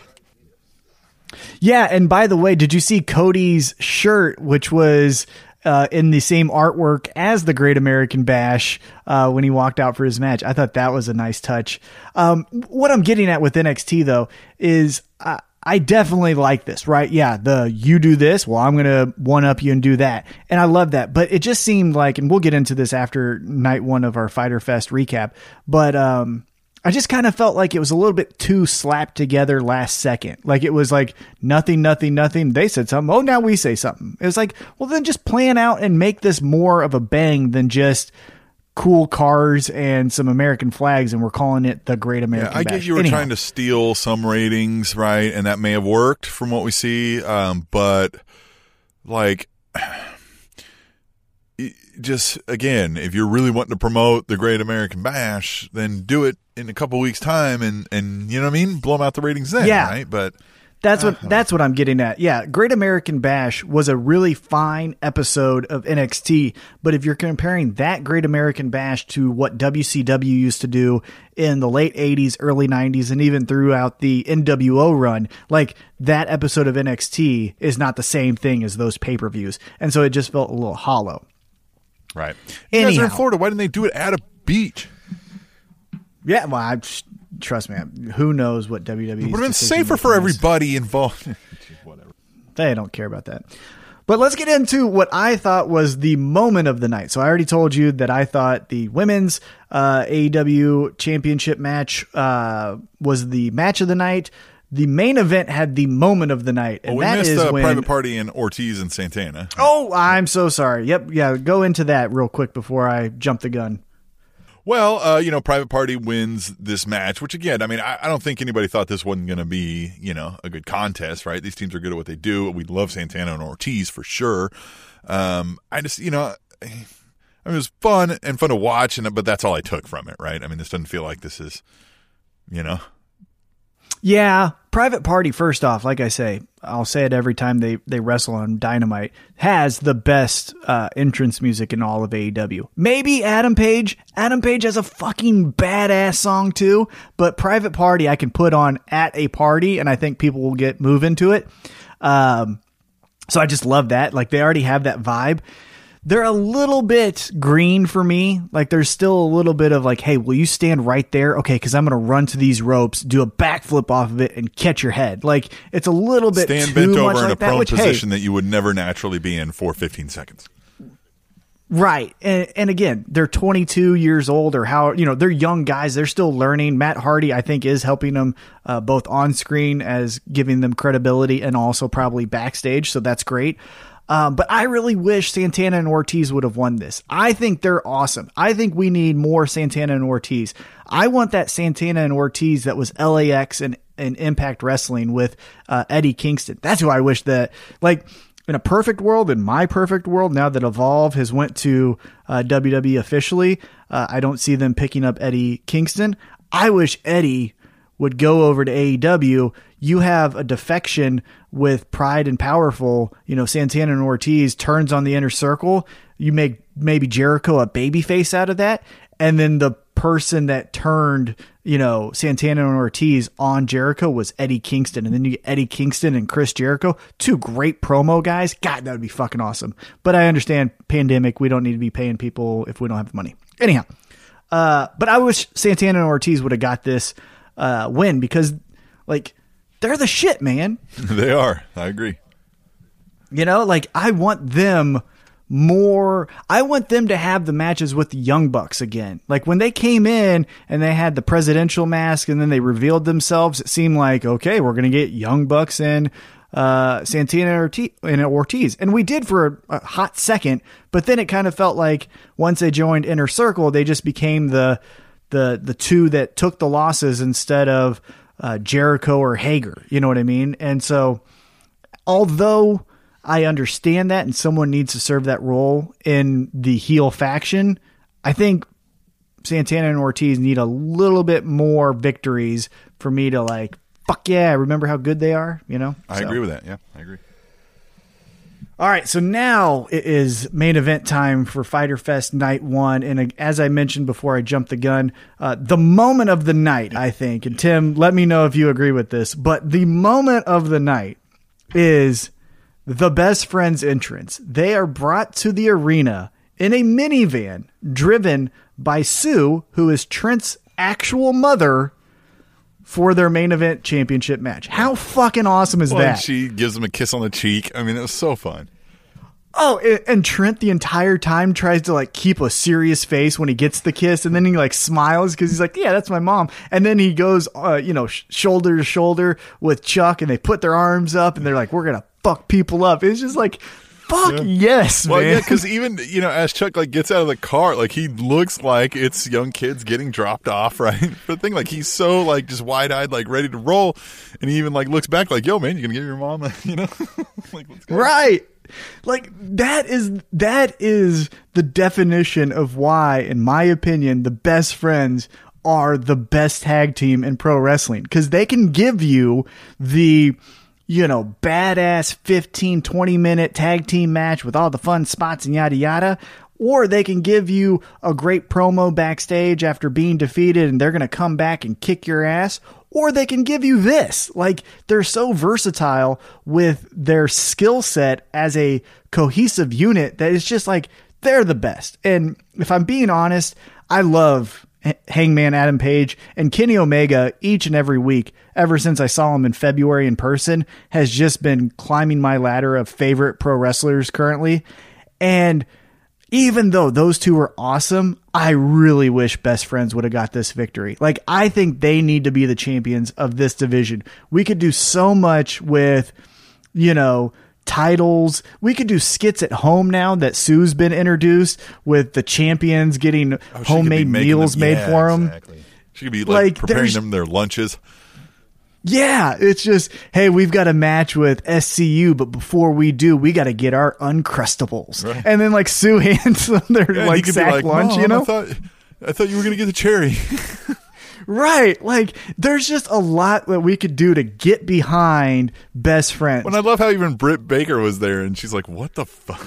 Yeah, and by the way, did you see Cody's shirt, which was uh, in the same artwork as the Great American Bash uh, when he walked out for his match? I thought that was a nice touch. Um, what I'm getting at with N X T, though, is I, I definitely like this, right? Yeah, the you do this, well, I'm going to one-up you and do that. And I love that. But it just seemed like, and we'll get into this after night one of our Fyter Fest recap, but um I just kind of felt like it was a little bit too slapped together last second. Like it was like nothing, nothing, nothing. They said something. Oh, now we say something. It was like, well, then just plan out and make this more of a bang than just cool cars and some American flags. And we're calling it the Great American yeah, I Bash. I guess you were Anyhow. trying to steal some ratings, right? And that may have worked from what we see. Um, but like... Just again, if you're really wanting to promote the Great American Bash, then do it in a couple weeks' time, and and you know what I mean, blow them out the ratings then, yeah. right? But that's what uh, that's what I'm getting at. Yeah, Great American Bash was a really fine episode of N X T, but if you're comparing that Great American Bash to what W C W used to do in the late eighties, early nineties, and even throughout the N W O run, like that episode of N X T is not the same thing as those pay-per-views, and so it just felt a little hollow. Right. You guys are in Florida. Why didn't they do it at a beach? Yeah, well, I, trust me. Who knows what W W E is. It would have been safer for everybody involved. Whatever. They don't care about that. But let's get into what I thought was the moment of the night. So I already told you that I thought the women's uh, A E W championship match uh, was the match of the night. The main event had the moment of the night, and oh, we that missed, is uh, when Private Party and Ortiz and Santana. Oh, I'm so sorry. Yep, yeah. Go into that real quick before I jump the gun. Well, uh, you know, Private Party wins this match, which again, I mean, I, I don't think anybody thought this wasn't going to be, you know, a good contest, right? These teams are good at what they do. We love Santana and Ortiz for sure. Um, I just, you know, I mean, it was fun and fun to watch, and but that's all I took from it, right? I mean, this doesn't feel like this is, you know. Yeah, Private Party, first off, like I say, I'll say it every time they, they wrestle on Dynamite, has the best uh, entrance music in all of A E W. Maybe Adam Page. Adam Page has a fucking badass song too, but Private Party I can put on at a party, and I think people will get moving to it. Um, so I just love that. Like, they already have that vibe. They're a little bit green for me. Like, there's still a little bit of like, hey, will you stand right there? Okay, because I'm going to run to these ropes, do a backflip off of it, and catch your head. Like, it's a little bit stand too bent over much in like a that, prone which, position hey, that you would never naturally be in for fifteen seconds. Right. And, and again, they're twenty-two years old or how, you know, they're young guys. They're still learning. Matt Hardy, I think, is helping them uh, both on screen as giving them credibility and also probably backstage. So that's great. Um, but I really wish Santana and Ortiz would have won this. I think they're awesome. I think we need more Santana and Ortiz. I want that Santana and Ortiz that was L A X and, and Impact Wrestling with uh, Eddie Kingston. That's who I wish that, like, in a perfect world, in my perfect world, now that Evolve has went to uh, W W E officially, uh, I don't see them picking up Eddie Kingston. I wish Eddie would go over to A E W. You have a defection with Pride and Powerful, you know, Santana and Ortiz turns on the Inner Circle. You make maybe Jericho a babyface out of that. And then the person that turned, you know, Santana and Ortiz on Jericho was Eddie Kingston. And then you get Eddie Kingston and Chris Jericho, two great promo guys. God, that would be fucking awesome. But I understand pandemic. We don't need to be paying people if we don't have the money. Anyhow. Uh, but I wish Santana and Ortiz would have got this uh, win because, like, they're the shit, man. They are. I agree. You know, like, I want them more. I want them to have the matches with the Young Bucks again. Like, when they came in and they had the presidential mask and then they revealed themselves, it seemed like, okay, we're going to get Young Bucks and uh, Santana and Ortiz. And we did for a, a hot second, but then it kind of felt like once they joined Inner Circle, they just became the the the two that took the losses instead of Uh, Jericho or Hager, you know what I mean? And so, although I understand that and someone needs to serve that role in the heel faction, I think Santana and Ortiz need a little bit more victories for me to like, fuck yeah, remember how good they are, you know? I so. agree with that. Yeah, I agree. All right, so now it is main event time for Fyter Fest Night one. And as I mentioned before I jumped the gun, uh, the moment of the night, I think, and Tim, let me know if you agree with this, but the moment of the night is the Best Friends entrance. They are brought to the arena in a minivan driven by Sue, who is Trent's actual mother, for their main event championship match. How fucking awesome is well, that? She gives him a kiss on the cheek. I mean, it was so fun. Oh, and, and Trent the entire time tries to like keep a serious face when he gets the kiss, and then he like smiles because he's like, yeah, that's my mom. And then he goes, uh, you know, sh- shoulder to shoulder with Chuck, and they put their arms up, and they're like, we're going to fuck people up. It's just like, fuck yeah. yes, well, man. Well, yeah, because even, you know, as Chuck, like, gets out of the car, like, he looks like it's young kids getting dropped off, right? But the thing, like, he's so, like, just wide-eyed, like, ready to roll, and he even, like, looks back, like, yo, man, you gonna give your mom, you know? Like, let's go. Right! Like, that is, that is the definition of why, in my opinion, the Best Friends are the best tag team in pro wrestling. Because they can give you the... you know, badass fifteen, twenty minute tag team match with all the fun spots and yada yada. Or they can give you a great promo backstage after being defeated and they're going to come back and kick your ass. Or they can give you this. Like, they're so versatile with their skill set as a cohesive unit that it's just like, they're the best. And if I'm being honest, I love Hangman Adam Page and Kenny Omega each and every week ever since I saw him in February in person has just been climbing my ladder of favorite pro wrestlers currently. And even though those two are awesome, I really wish Best Friends would have got this victory. Like, I think they need to be the champions of this division. We could do so much with, you know, titles. We could do skits at home now that Sue's been introduced with the champions getting oh, homemade meals them, made yeah, for them. Exactly. She could be like, like preparing them their lunches. Yeah, it's just, hey, we've got a match with S C U, but before we do, we got to get our Uncrustables. Right. And then like Sue hands them their yeah, like sack like, lunch. You know, I thought, I thought you were gonna get the cherry. Right. Like, there's just a lot that we could do to get behind Best Friends. And I love how even Britt Baker was there and she's like, what the fuck?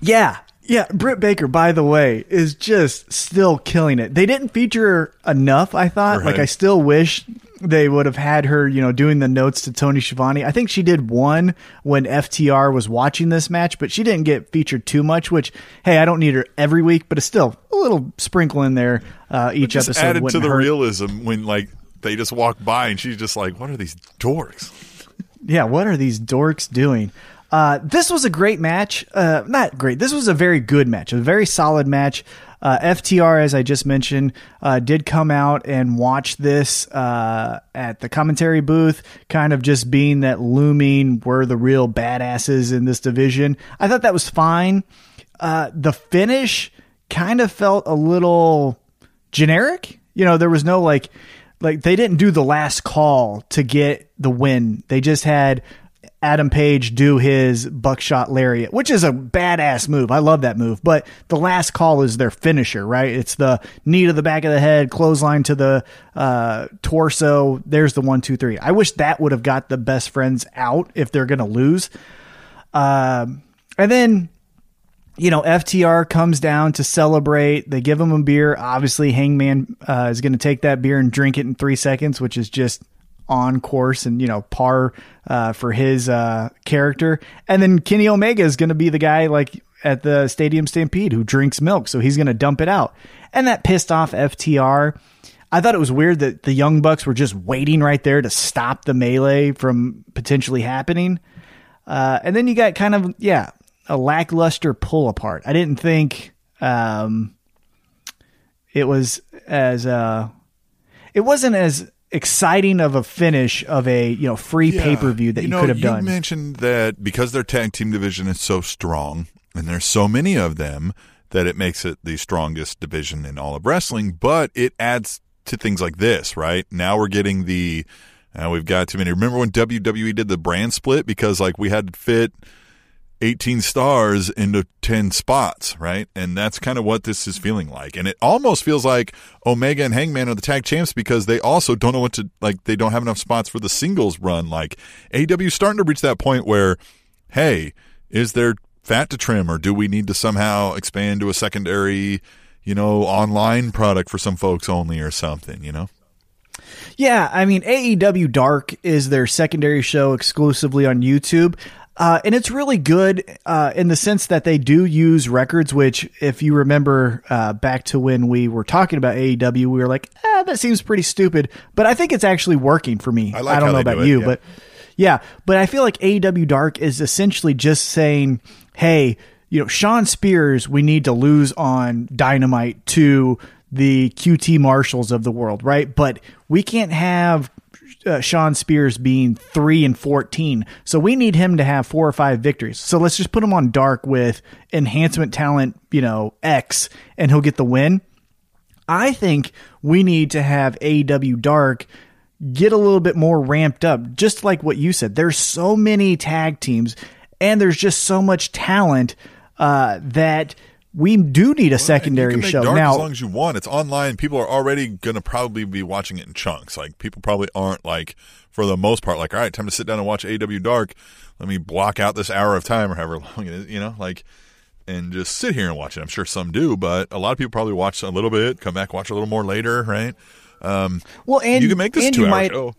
Yeah. Yeah. Britt Baker, by the way, is just still killing it. They didn't feature her enough, I thought. Right. Like, I still wish they would have had her, you know, doing the notes to Tony Schiavone. I think she did one when F T R was watching this match, but she didn't get featured too much, which, hey, I don't need her every week, but it's still a little sprinkle in there uh, each just episode. Added to the hurt. Realism when, like, they just walk by and she's just like, what are these dorks? Yeah, what are these dorks doing? Uh, this was a great match. Uh, not great. This was a very good match, a very solid match. Uh, F T R, as I just mentioned, uh, did come out and watch this uh, at the commentary booth, kind of just being that looming, we're the real badasses in this division. I thought that was fine. Uh, the finish kind of felt a little generic. You know, there was no like, like they didn't do the last call to get the win. They just had Adam Page do his buckshot lariat, which is a badass move. I love that move. But the last call is their finisher, right? It's the knee to the back of the head, clothesline to the uh, torso. There's the one, two, three. I wish that would have got the Best Friends out if they're going to lose. Um, and then, you know, F T R comes down to celebrate. They give him a beer. Obviously, Hangman uh, is going to take that beer and drink it in three seconds, which is just on course and, you know, par uh, for his uh, character. And then Kenny Omega is going to be the guy like at the Stadium Stampede who drinks milk. So he's going to dump it out. And that pissed off F T R. I thought it was weird that the Young Bucks were just waiting right there to stop the melee from potentially happening. Uh, and then you got kind of, yeah, a lackluster pull apart. I didn't think um, it was as, uh, it wasn't as exciting of a finish of a, you know, free yeah. pay-per-view that you, you know, could have you done. You mentioned that because their tag team division is so strong and there's so many of them that it makes it the strongest division in all of wrestling, but it adds to things like this, right? Now we're getting the, uh, we've got too many. Remember when W W E did the brand split because like we had to fit eighteen stars into ten spots, right? And that's kind of what this is feeling like. And it almost feels like Omega and Hangman are the tag champs because they also don't know what to, like, they don't have enough spots for the singles run. Like, A E W starting to reach that point where, hey, is there fat to trim, or do we need to somehow expand to a secondary, you know, online product for some folks only or something, you know? Yeah, I mean, A E W Dark is their secondary show exclusively on YouTube. Uh, and it's really good uh, in the sense that they do use records, which, if you remember uh, back to when we were talking about A E W, we were like, eh, that seems pretty stupid. But I think it's actually working for me. I, like I don't know about do it, you, yeah. but yeah. But I feel like A E W Dark is essentially just saying, hey, you know, Sean Spears, we need to lose on Dynamite to the Q T Marshalls of the world, right? But we can't have Uh, Sean Spears being three and fourteen, so we need him to have four or five victories. So let's just put him on Dark with enhancement talent, you know, X, and he'll get the win. I think we need to have A E W Dark get a little bit more ramped up, just like what you said. There's so many tag teams, and there's just so much talent uh, that we do need a well, secondary you can make show Dark now. As long as you want, it's online. People are already going to probably be watching it in chunks. Like, people probably aren't, like, for the most part, like, all right, time to sit down and watch A E W Dark. Let me block out this hour of time or however long it is, you know, like, and just sit here and watch it. I'm sure some do, but a lot of people probably watch a little bit, come back, watch a little more later, right? Um, well, and you can make this two hour show.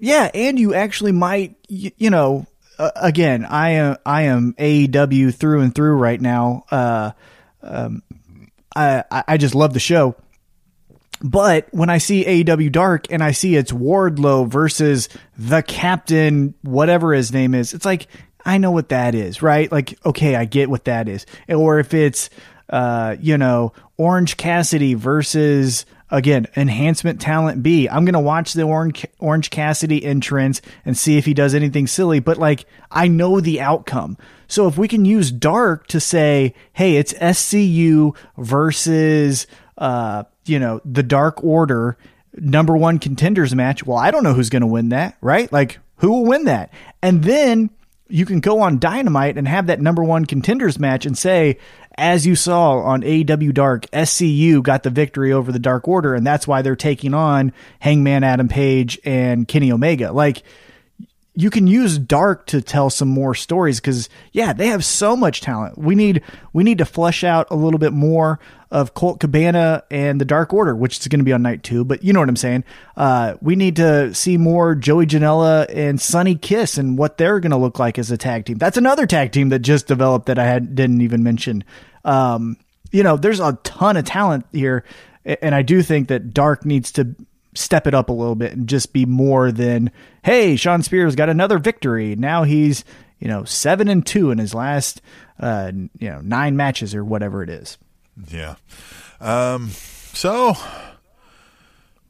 Yeah, and you actually might, you, you know. Uh, again, I am I am A E W through and through right now. Uh, um, I I just love the show, but when I see A E W Dark and I see it's Wardlow versus the Captain, whatever his name is, it's like, I know what that is, right? Like, okay, I get what that is. Or if it's uh, you know, Orange Cassidy versus, again, enhancement talent B. I'm going to watch the Orange, Orange Cassidy entrance and see if he does anything silly, but, like, I know the outcome. So if we can use Dark to say, hey, it's S C U versus, uh, you know, the Dark Order number one contenders match. Well, I don't know who's going to win that, right? Like, who will win that? And then you can go on Dynamite and have that number one contenders match and say, as you saw on A E W Dark, S C U got the victory over the Dark Order, and that's why they're taking on Hangman Adam Page and Kenny Omega. Like, you can use Dark to tell some more stories because, yeah, they have so much talent. We need we need to flesh out a little bit more of Colt Cabana and the Dark Order, which is going to be on night two, but you know what I'm saying. Uh, we need to see more Joey Janela and Sonny Kiss and what they're going to look like as a tag team. That's another tag team that just developed that I had, didn't even mention. Um, you know, there's a ton of talent here, and I do think that Dark needs to step it up a little bit and just be more than, hey, Sean Spears got another victory. Now he's, you know, seven and two in his last, uh, you know, nine matches or whatever it is. Yeah. Um, so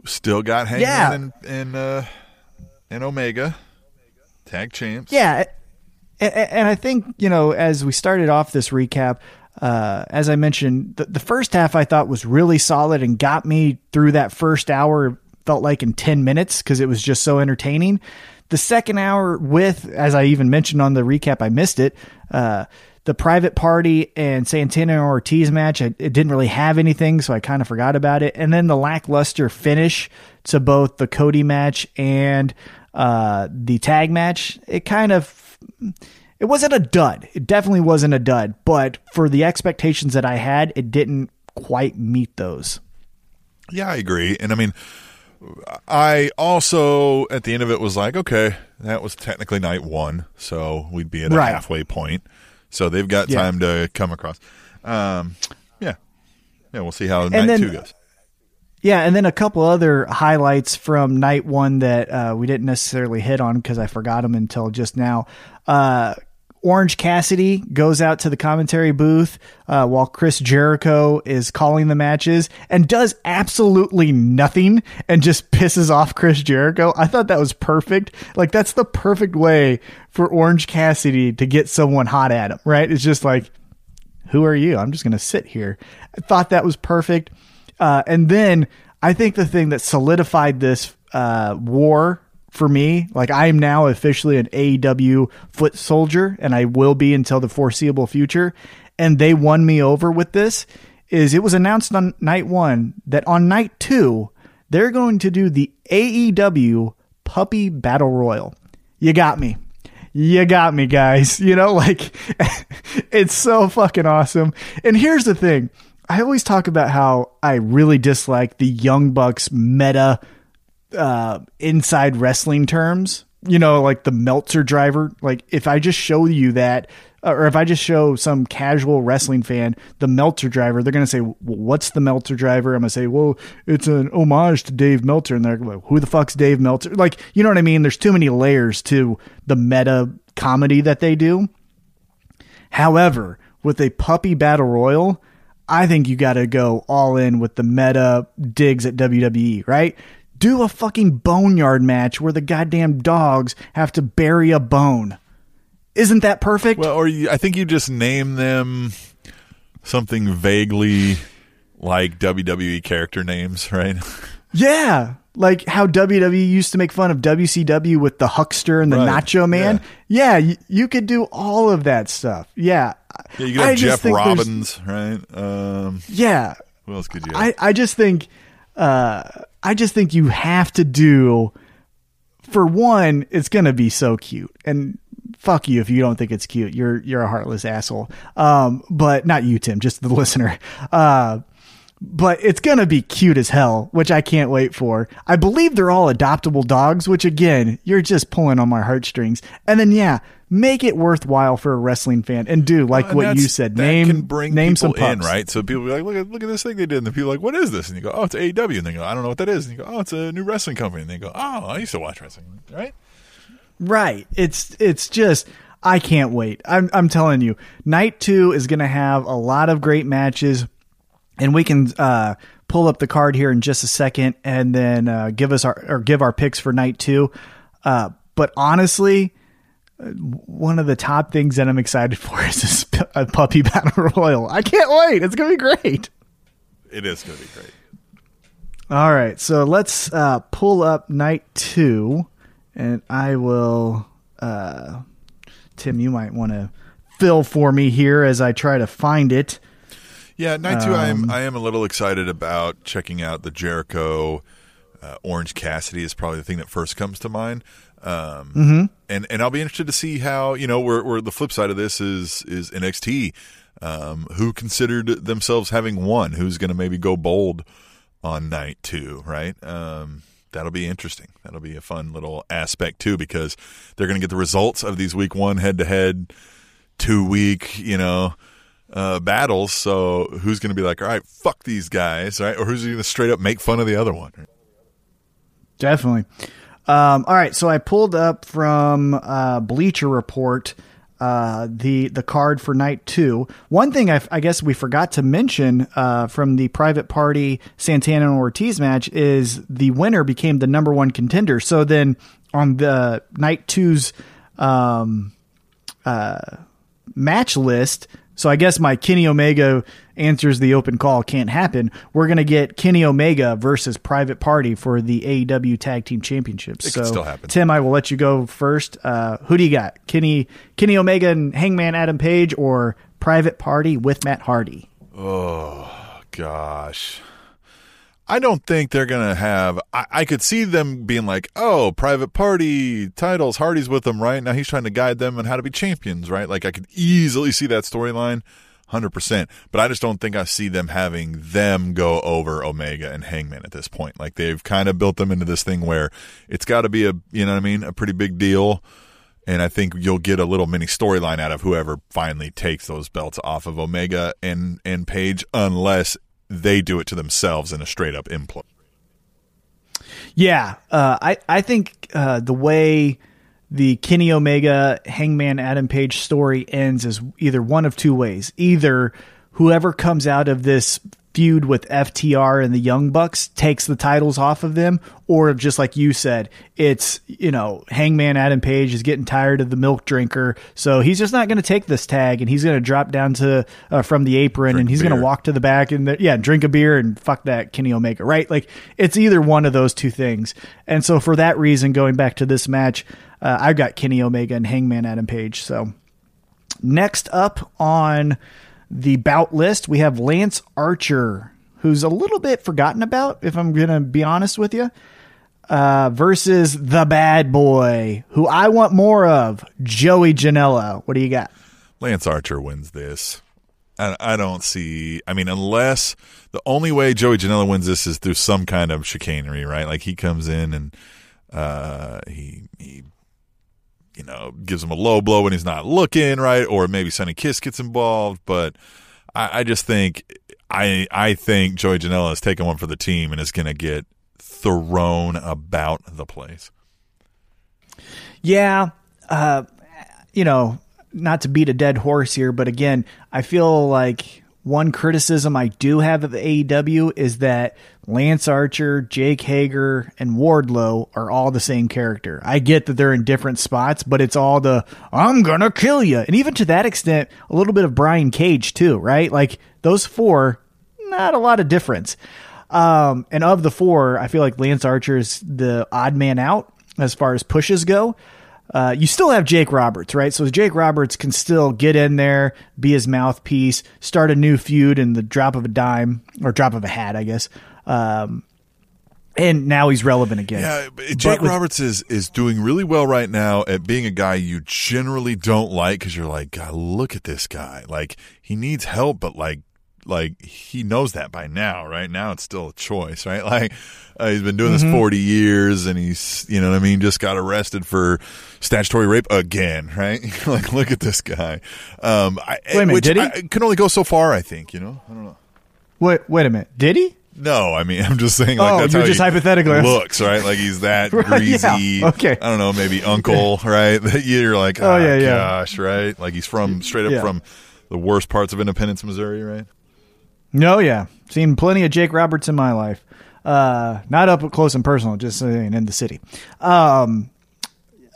still got Hangman yeah. and, and, uh, and Omega tag champs. Yeah. And, and I think, you know, as we started off this recap, Uh, as I mentioned, the, the first half I thought was really solid and got me through that first hour, felt like in ten minutes, because it was just so entertaining. The second hour with, as I even mentioned on the recap, I missed it. Uh, the Private Party and Santana and Ortiz match, I, it didn't really have anything, so I kind of forgot about it. And then the lackluster finish to both the Cody match and uh, the tag match, it kind of... It wasn't a dud. It definitely wasn't a dud. But for the expectations that I had, it didn't quite meet those. Yeah, I agree. And I mean, I also, at the end of it, was like, okay, that was technically night one. So we'd be at a right. halfway point. So they've got yeah. time to come across. Um, yeah. Yeah, we'll see how and night then, two goes. Yeah, and then a couple other highlights from night one that uh, we didn't necessarily hit on because I forgot them until just now. Uh Orange Cassidy goes out to the commentary booth uh, while Chris Jericho is calling the matches and does absolutely nothing and just pisses off Chris Jericho. I thought that was perfect. Like, that's the perfect way for Orange Cassidy to get someone hot at him, right? It's just like, who are you? I'm just going to sit here. I thought that was perfect. Uh, and then I think the thing that solidified this uh, war for me. Like, I am now officially an A E W foot soldier, and I will be until the foreseeable future. And they won me over with this. Is it was announced on night one that on night two, they're going to do the A E W Puppy Battle Royal. You got me. You got me, guys. You know, like, it's so fucking awesome. And here's the thing. I always talk about how I really dislike the Young Bucks meta uh, inside wrestling terms, you know, like the Meltzer driver. Like, if I just show you that, or if I just show some casual wrestling fan the Meltzer driver, they're going to say, well, what's the Meltzer driver? I'm going to say, well, it's an homage to Dave Meltzer. And they're like, who the fuck's Dave Meltzer? Like, you know what I mean? There's too many layers to the meta comedy that they do. However, with a puppy battle royal, I think you got to go all in with the meta digs at W W E, right? Do a fucking boneyard match where the goddamn dogs have to bury a bone. Isn't that perfect? Well, or you, I think you just name them something vaguely like W W E character names, right? Yeah. Like how W W E used to make fun of W C W with the Huckster and the right. Nacho Man. Yeah, yeah you, you could do all of that stuff. Yeah. Yeah, you could have I Jeff Robbins, right? Um, yeah. Who else could you have? I, I just think uh, I just think you have to do, for one, it's gonna be so cute. And fuck you if you don't think it's cute. You're you're a heartless asshole. Um, but not you, Tim, just the listener. Uh But it's going to be cute as hell, which I can't wait for. I believe they're all adoptable dogs, which, again, you're just pulling on my heartstrings. And then, yeah, make it worthwhile for a wrestling fan. And do, like well, and what you said, name can bring name some pups. In, right? So people be like, look at look at this thing they did. And the people are like, what is this? And you go, oh, it's A E W. And they go, I don't know what that is. And you go, oh, it's a new wrestling company. And they go, oh, I used to watch wrestling, right? Right. It's it's just... I can't wait. I'm I'm telling you, night two is going to have a lot of great matches. And we can uh, pull up the card here in just a second, and then uh, give us our or give our picks for night two. Uh, but honestly, one of the top things that I'm excited for is this p- a puppy battle royal. I can't wait; it's gonna be great. It is gonna be great. All right, so let's uh, pull up night two, and I will. Uh, Tim, you might want to fill for me here as I try to find it. Yeah, night two, um, I am I am a little excited about checking out the Jericho. Uh, Orange Cassidy is probably the thing that first comes to mind. Um, mm-hmm. and, and I'll be interested to see how, you know, where, where the flip side of this is is N X T, um, who considered themselves having won, who's going to maybe go bold on night two, right? Um, that'll be interesting. That'll be a fun little aspect, too, because they're going to get the results of these week one head-to-head, two-week, you know, Uh, battles, so who's going to be like, all right, fuck these guys, right? Or who's going to straight up make fun of the other one? Definitely. Um, all right, so I pulled up from uh, Bleacher Report uh, the the card for night two. One thing I, I guess we forgot to mention uh, from the Private Party Santana and Ortiz match is the winner became the number one contender. So then on the night two's um, uh, match list. So I guess my Kenny Omega answers the open call can't happen. We're going to get Kenny Omega versus Private Party for the A E W Tag Team Championships. It so can still happen. Tim, I will let you go first. Uh, who do you got? Kenny Kenny Omega and Hangman Adam Page, or Private Party with Matt Hardy? Oh, gosh. I don't think they're going to have I, – I could see them being like, oh, Private Party, titles, Hardy's with them, right? Now he's trying to guide them on how to be champions, right? Like I could easily see that storyline one hundred percent. But I just don't think I see them having them go over Omega and Hangman at this point. Like they've kind of built them into this thing where it's got to be a – you know what I mean? A pretty big deal. And I think you'll get a little mini storyline out of whoever finally takes those belts off of Omega and, and Page unless – they do it to themselves in a straight up implosion. Yeah. Uh, I, I think uh, the way the Kenny Omega Hangman Adam Page story ends is either one of two ways. Either whoever comes out of this feud with F T R and the Young Bucks takes the titles off of them, or just like you said, it's, you know, Hangman Adam Page is getting tired of the milk drinker, so he's just not going to take this tag, and he's going to drop down to uh, from the apron, drink and he's going to walk to the back and the, yeah, drink a beer and fuck that Kenny Omega, right? Like, it's either one of those two things. And so for that reason, going back to this match, uh, I've got Kenny Omega and Hangman Adam Page. So next up on the bout list, we have Lance Archer, who's a little bit forgotten about, if I'm going to be honest with you, uh, versus the bad boy, who I want more of, Joey Janela. What do you got? Lance Archer wins this. I, I don't see, I mean, unless the only way Joey Janela wins this is through some kind of chicanery, right? Like, he comes in and uh, he, he, you know, gives him a low blow when he's not looking, right? Or maybe Sonny Kiss gets involved. But I, I just think I I think Joey Janela is taking one for the team and is going to get thrown about the place. Yeah, uh, you know, not to beat a dead horse here, but again, I feel like one criticism I do have of A E W is that Lance Archer, Jake Hager, and Wardlow are all the same character. I get that they're in different spots, but it's all the, I'm going to kill you. And even to that extent, a little bit of Brian Cage too, right? Like, those four, not a lot of difference. Um, and of the four, I feel like Lance Archer is the odd man out as far as pushes go. Uh, you still have Jake Roberts, right? So Jake Roberts can still get in there, be his mouthpiece, start a new feud in the drop of a dime, or drop of a hat, I guess. Um, and now he's relevant again. Yeah, Jake with- Roberts is is doing really well right now at being a guy you generally don't like, because you're like, God, look at this guy. Like, he needs help, but like, like he knows that by now, right? Now it's still a choice, right? Like, uh, he's been doing this mm-hmm. forty years, and he's, you know what I mean, just got arrested for statutory rape again, right? Like, look at this guy. Um, I, wait a minute, which did he? I can only go so far, I think, you know? I don't know. Wait, wait a minute, did he? No, I mean, I'm just saying, like, oh, that's you're how just he hypothetically looks, right? Like, he's that greasy, yeah. Okay. I don't know, maybe uncle, right? That you're like, oh, oh yeah, gosh, yeah. right? Like, he's from, straight up yeah. from the worst parts of Independence, Missouri, right? No, yeah. Seen plenty of Jake Roberts in my life. Uh, not up close and personal, just saying, in the city. Um,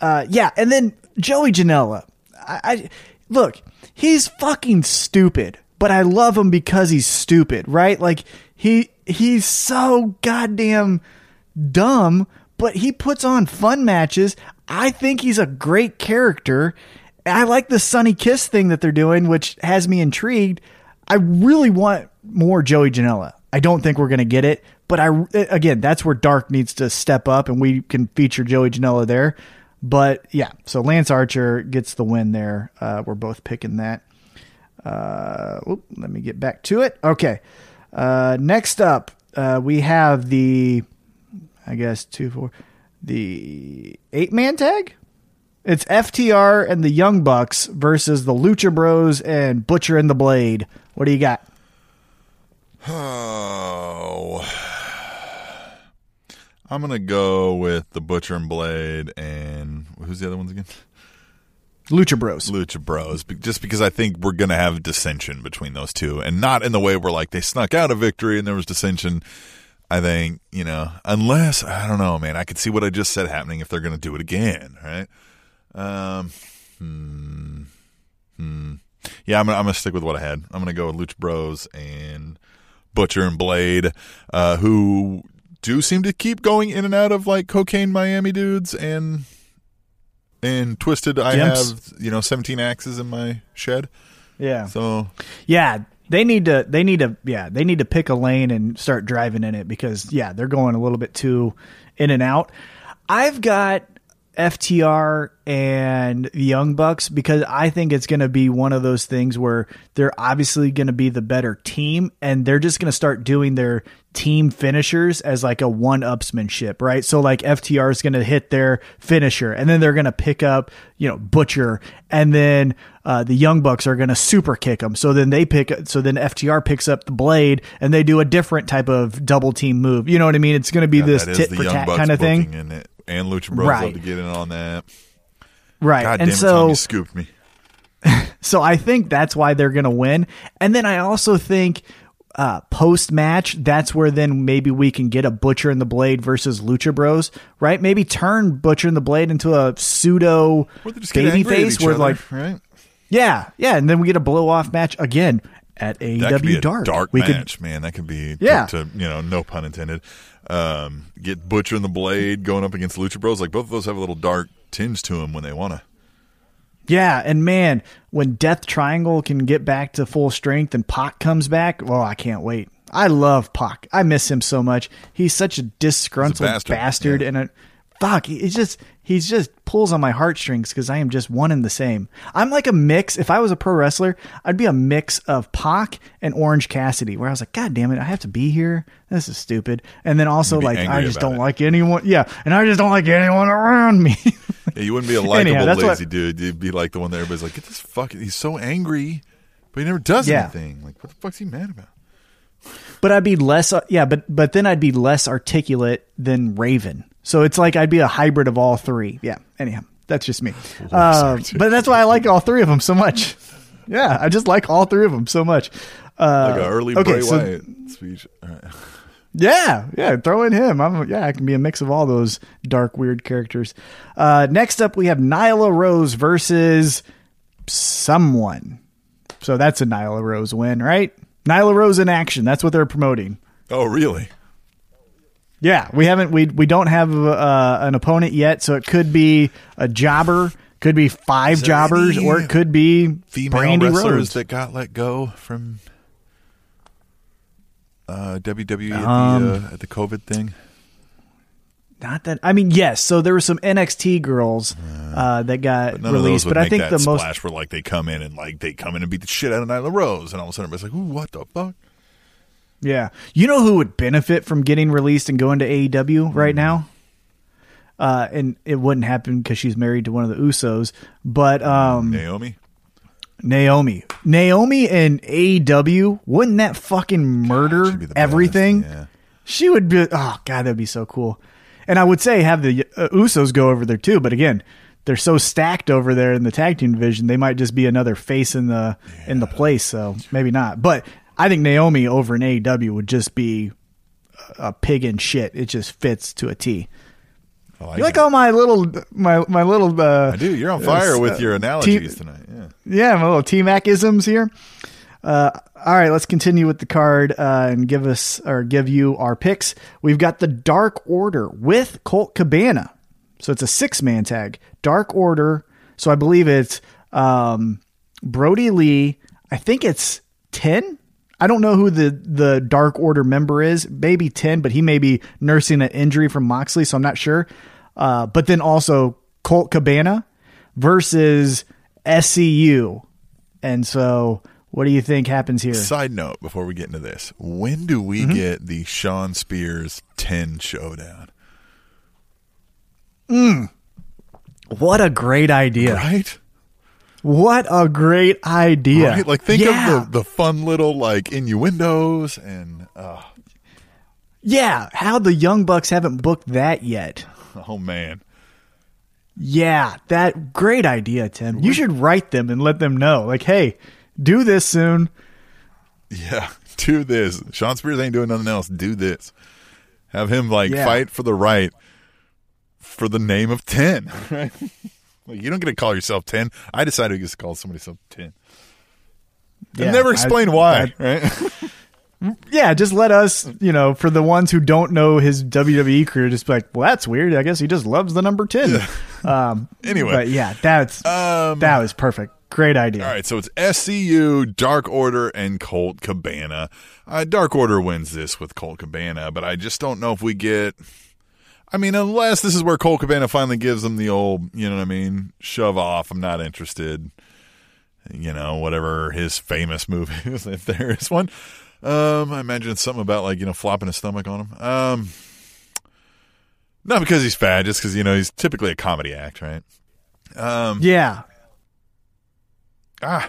uh, yeah, and then Joey Janela. I, I look, he's fucking stupid, but I love him because he's stupid, right? Like, he he's so goddamn dumb, but he puts on fun matches. I think he's a great character. I like the Sonny Kiss thing that they're doing, which has me intrigued. I really want more Joey Janela. I don't think we're going to get it, but I, again, that's where Dark needs to step up, and we can feature Joey Janela there. But yeah, so Lance Archer gets the win there. Uh, we're both picking that. Uh, whoop, let me get back to it. Okay. Uh, next up, uh, we have the, I guess two, four, the eight man tag. It's F T R and the Young Bucks versus the Lucha Bros and Butcher and the Blade. What do you got? Oh, I'm going to go with the Butcher and Blade, and who's the other ones again? Lucha Bros. Lucha Bros. Just because I think we're going to have dissension between those two, and not in the way where, like, they snuck out a victory and there was dissension. I think, you know, unless, I don't know, man, I could see what I just said happening if they're going to do it again, right? Um, hmm, hmm. Yeah, I'm gonna, I'm gonna stick with what I had. I'm gonna go with Lucha Bros and Butcher and Blade, uh, who do seem to keep going in and out of, like, Cocaine Miami dudes and and Twisted. I Jimps. Have, you know, seventeen axes in my shed. Yeah. So yeah, they need to they need to yeah they need to pick a lane and start driving in it, because yeah, they're going a little bit too in and out. I've got F T R and the Young Bucks, because I think it's going to be one of those things where they're obviously going to be the better team, and they're just going to start doing their team finishers as like a one-upsmanship, right? So like F T R is going to hit their finisher, and then they're going to pick up, you know, Butcher, and then uh, the Young Bucks are going to super kick them. So then they pick, so then F T R picks up the Blade, and they do a different type of double team move. You know what I mean? It's going to be yeah, this tit for tat kind of thing. In it. And Lucha Bros right. love to get in on that. Right. God damn, and so, Tommy scooped me. So I think that's why they're going to win. And then I also think uh, post-match, that's where then maybe we can get a Butcher and the Blade versus Lucha Bros, right? Maybe turn Butcher and the Blade into a pseudo baby face where, other, like, right? yeah, yeah, and then we get a blow-off match again at A E W Dark. That could be a dark, dark we match, could, man. That could be, yeah. to, to, you know, no pun intended. Um, get Butcher and the Blade going up against Lucha Bros. Like, both of those have a little dark tinge to them when they want to. Yeah, and man, when Death Triangle can get back to full strength and Pac comes back, oh, I can't wait. I love Pac. I miss him so much. He's such a disgruntled a bastard, bastard yeah. and a fuck. He's just he's just pulls on my heartstrings because I am just one and the same. I'm like a mix. If I was a pro wrestler, I'd be a mix of Pac and Orange Cassidy, where I was like, God damn it, I have to be here. This is stupid. And then also like I just don't it. like anyone. Yeah, and I just don't like anyone around me. Yeah, you wouldn't be a likable Anyhow, lazy what, dude. You'd be like the one that everybody's like, get this fucking... He's so angry, but he never does yeah. anything. Like, what the fuck's he mad about? But I'd be less... Uh, yeah, but but then I'd be less articulate than Raven. So it's like I'd be a hybrid of all three. Yeah, anyhow, that's just me. Uh, but that's why I like all three of them so much. Yeah, I just like all three of them so much. Uh, like an early okay, Bray so, Wyatt speech. All right. Yeah, yeah, throw in him. I'm, yeah, I can be a mix of all those dark, weird characters. Uh, next up, we have Nyla Rose versus someone. So that's a Nyla Rose win, right? Nyla Rose in action. That's what they're promoting. Oh, really? Yeah, we haven't. We we don't have uh, an opponent yet, so it could be a jobber, could be five jobbers, or it could be female Brandy wrestlers Rhodes. That got let go from. Uh, W W E at the, um, uh, at the COVID thing? Not that I mean, yes. So there were some N X T girls uh, that got but released, but I think the most splash where like they come in and like they come in and beat the shit out of Nyla Rose, and all of a sudden everybody's like, "Ooh, what the fuck?" Yeah, you know who would benefit from getting released and going to A E W mm. right now? Uh, and it wouldn't happen because she's married to one of the Usos, but um, Naomi. Naomi. Naomi and A E W, wouldn't that fucking murder God, everything? Yeah. She would be, oh God, that'd be so cool. And I would say have the uh, Usos go over there too, but again, they're so stacked over there in the tag team division, they might just be another face in the yeah. in the place, so maybe not. But I think Naomi over in A E W would just be a pig in shit. It just fits to a T. I like you like it. all my little, my my little. Uh, I do. You're on fire uh, with your analogies T- tonight. Yeah, yeah, my little T-Mac-isms here. Uh, all right, let's continue with the card uh, and give us or give you our picks. We've got the Dark Order with Colt Cabana, so it's a six-man tag. Dark Order. So I believe it's um, Brody Lee. I think it's ten. I don't know who the, the Dark Order member is, maybe ten, but he may be nursing an injury from Moxley, so I'm not sure. Uh, but then also Colt Cabana versus S C U. And so what do you think happens here? Side note before we get into this, when do we mm-hmm. get the Sean Spears ten showdown? Mm. What a great idea. Right? What a great idea. Right? Like, think yeah. of the, the fun little, like, innuendos and... Uh, yeah, how the Young Bucks haven't booked that yet. Oh, man. Yeah, that great idea, Tim. You should write them and let them know. Like, hey, do this soon. Yeah, do this. Sean Spears ain't doing nothing else. Do this. Have him, like, yeah. fight for the right for the name of ten. Right? Like, you don't get to call yourself ten. I decided to call somebody self ten. Yeah, never explain I, why, I, right? Yeah, just let us, you know, for the ones who don't know his W W E career, just be like, well, that's weird. I guess he just loves the number ten. Yeah. Um, anyway. But, yeah, that's um, that was perfect. Great idea. All right, so it's S C U, Dark Order, and Colt Cabana. Uh, Dark Order wins this with Colt Cabana, but I just don't know if we get... I mean, unless this is where Colt Cabana finally gives them the old, you know what I mean, shove off, I'm not interested, you know, whatever his famous move is, if there is one. Um, I imagine it's something about, like, you know, flopping his stomach on him. Um, not because he's fat, just because, you know, he's typically a comedy act, right? Um, yeah. Ah,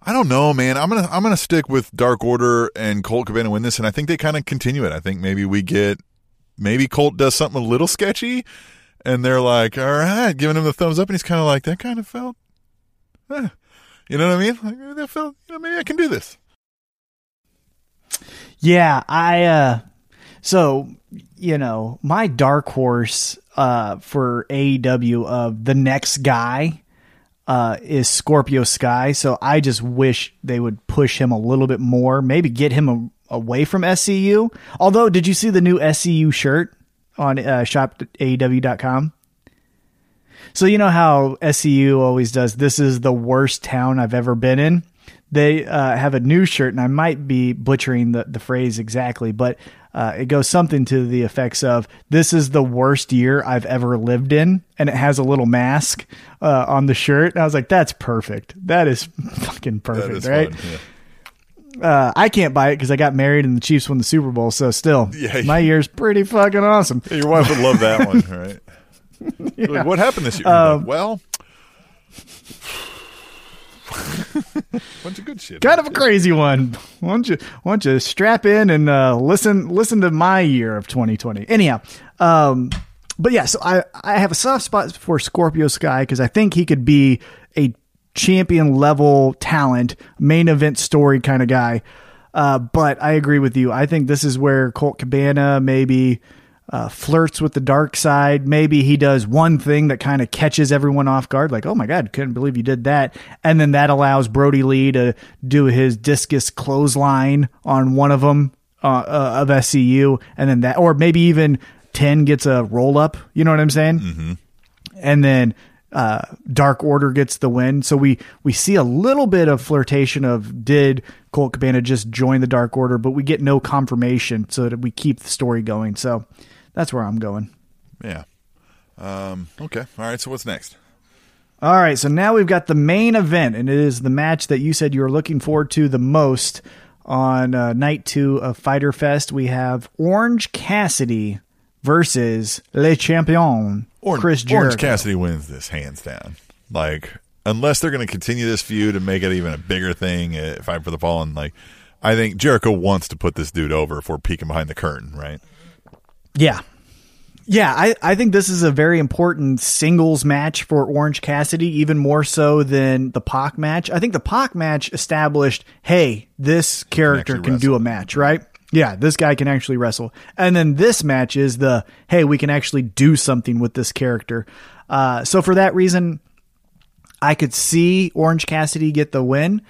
I don't know, man. I'm gonna I'm gonna stick with Dark Order and Colt Cabana win this, and I think they kind of continue it. I think maybe we get... Maybe Colt does something a little sketchy, and they're like, all right, giving him the thumbs up, and he's kind of like, that kind of felt, eh. You know what I mean? Like, that felt, you know, maybe I can do this. Yeah, I, uh, so, you know, my dark horse uh, for A E W of the next guy uh, is Scorpio Sky. So I just wish they would push him a little bit more, maybe get him a, away from S C U. Although, did you see the new S C U shirt on uh, shop A E W dot com? So you know how S C U always does, this is the worst town I've ever been in. They uh, have a new shirt, and I might be butchering the, the phrase exactly, but uh, it goes something to the effects of, this is the worst year I've ever lived in, and it has a little mask uh, on the shirt. And I was like, that's perfect. That is fucking perfect, that is right? Fun, yeah. uh, I can't buy it because I got married and the Chiefs won the Super Bowl, so still, yeah, my year's pretty fucking awesome. Yeah, your wife would love that one, right? Yeah. Like, what happened this year? Um, like, well... bunch of good shit. Kind of a crazy one. Why don't you, why don't you strap in and uh, listen listen to my year of twenty twenty. Anyhow, um, but yeah, so I, I have a soft spot for Scorpio Sky because I think he could be a champion level talent, main event story kind of guy. Uh, but I agree with you. I think this is where Colt Cabana maybe uh, flirts with the dark side. Maybe he does one thing that kind of catches everyone off guard. Like, oh my God, couldn't believe you did that. And then that allows Brody Lee to do his discus clothesline on one of them, uh, uh of S C U. And then that, or maybe even ten gets a roll up, you know what I'm saying? Mm-hmm. And then, uh, Dark Order gets the win. So we, we see a little bit of flirtation of, did Colt Cabana just join the Dark Order, but we get no confirmation. So that we keep the story going. So, that's where I'm going. Yeah. Um, okay. All right. So what's next? All right. So now we've got the main event, and it is the match that you said you were looking forward to the most on uh, night two of Fyter Fest. We have Orange Cassidy versus Le Champion, Orange, Chris Jericho. Orange Cassidy wins this hands down. Like, unless they're going to continue this feud and make it even a bigger thing, uh, Fight for the Fallen. Like, I think Jericho wants to put this dude over if we're peeking behind the curtain, right? Yeah. Yeah, I, I think this is a very important singles match for Orange Cassidy, even more so than the Pac match. I think the Pac match established, hey, this character can, can do a match, right? Yeah, this guy can actually wrestle. And then this match is the, hey, we can actually do something with this character. Uh, so for that reason, I could see Orange Cassidy get the win.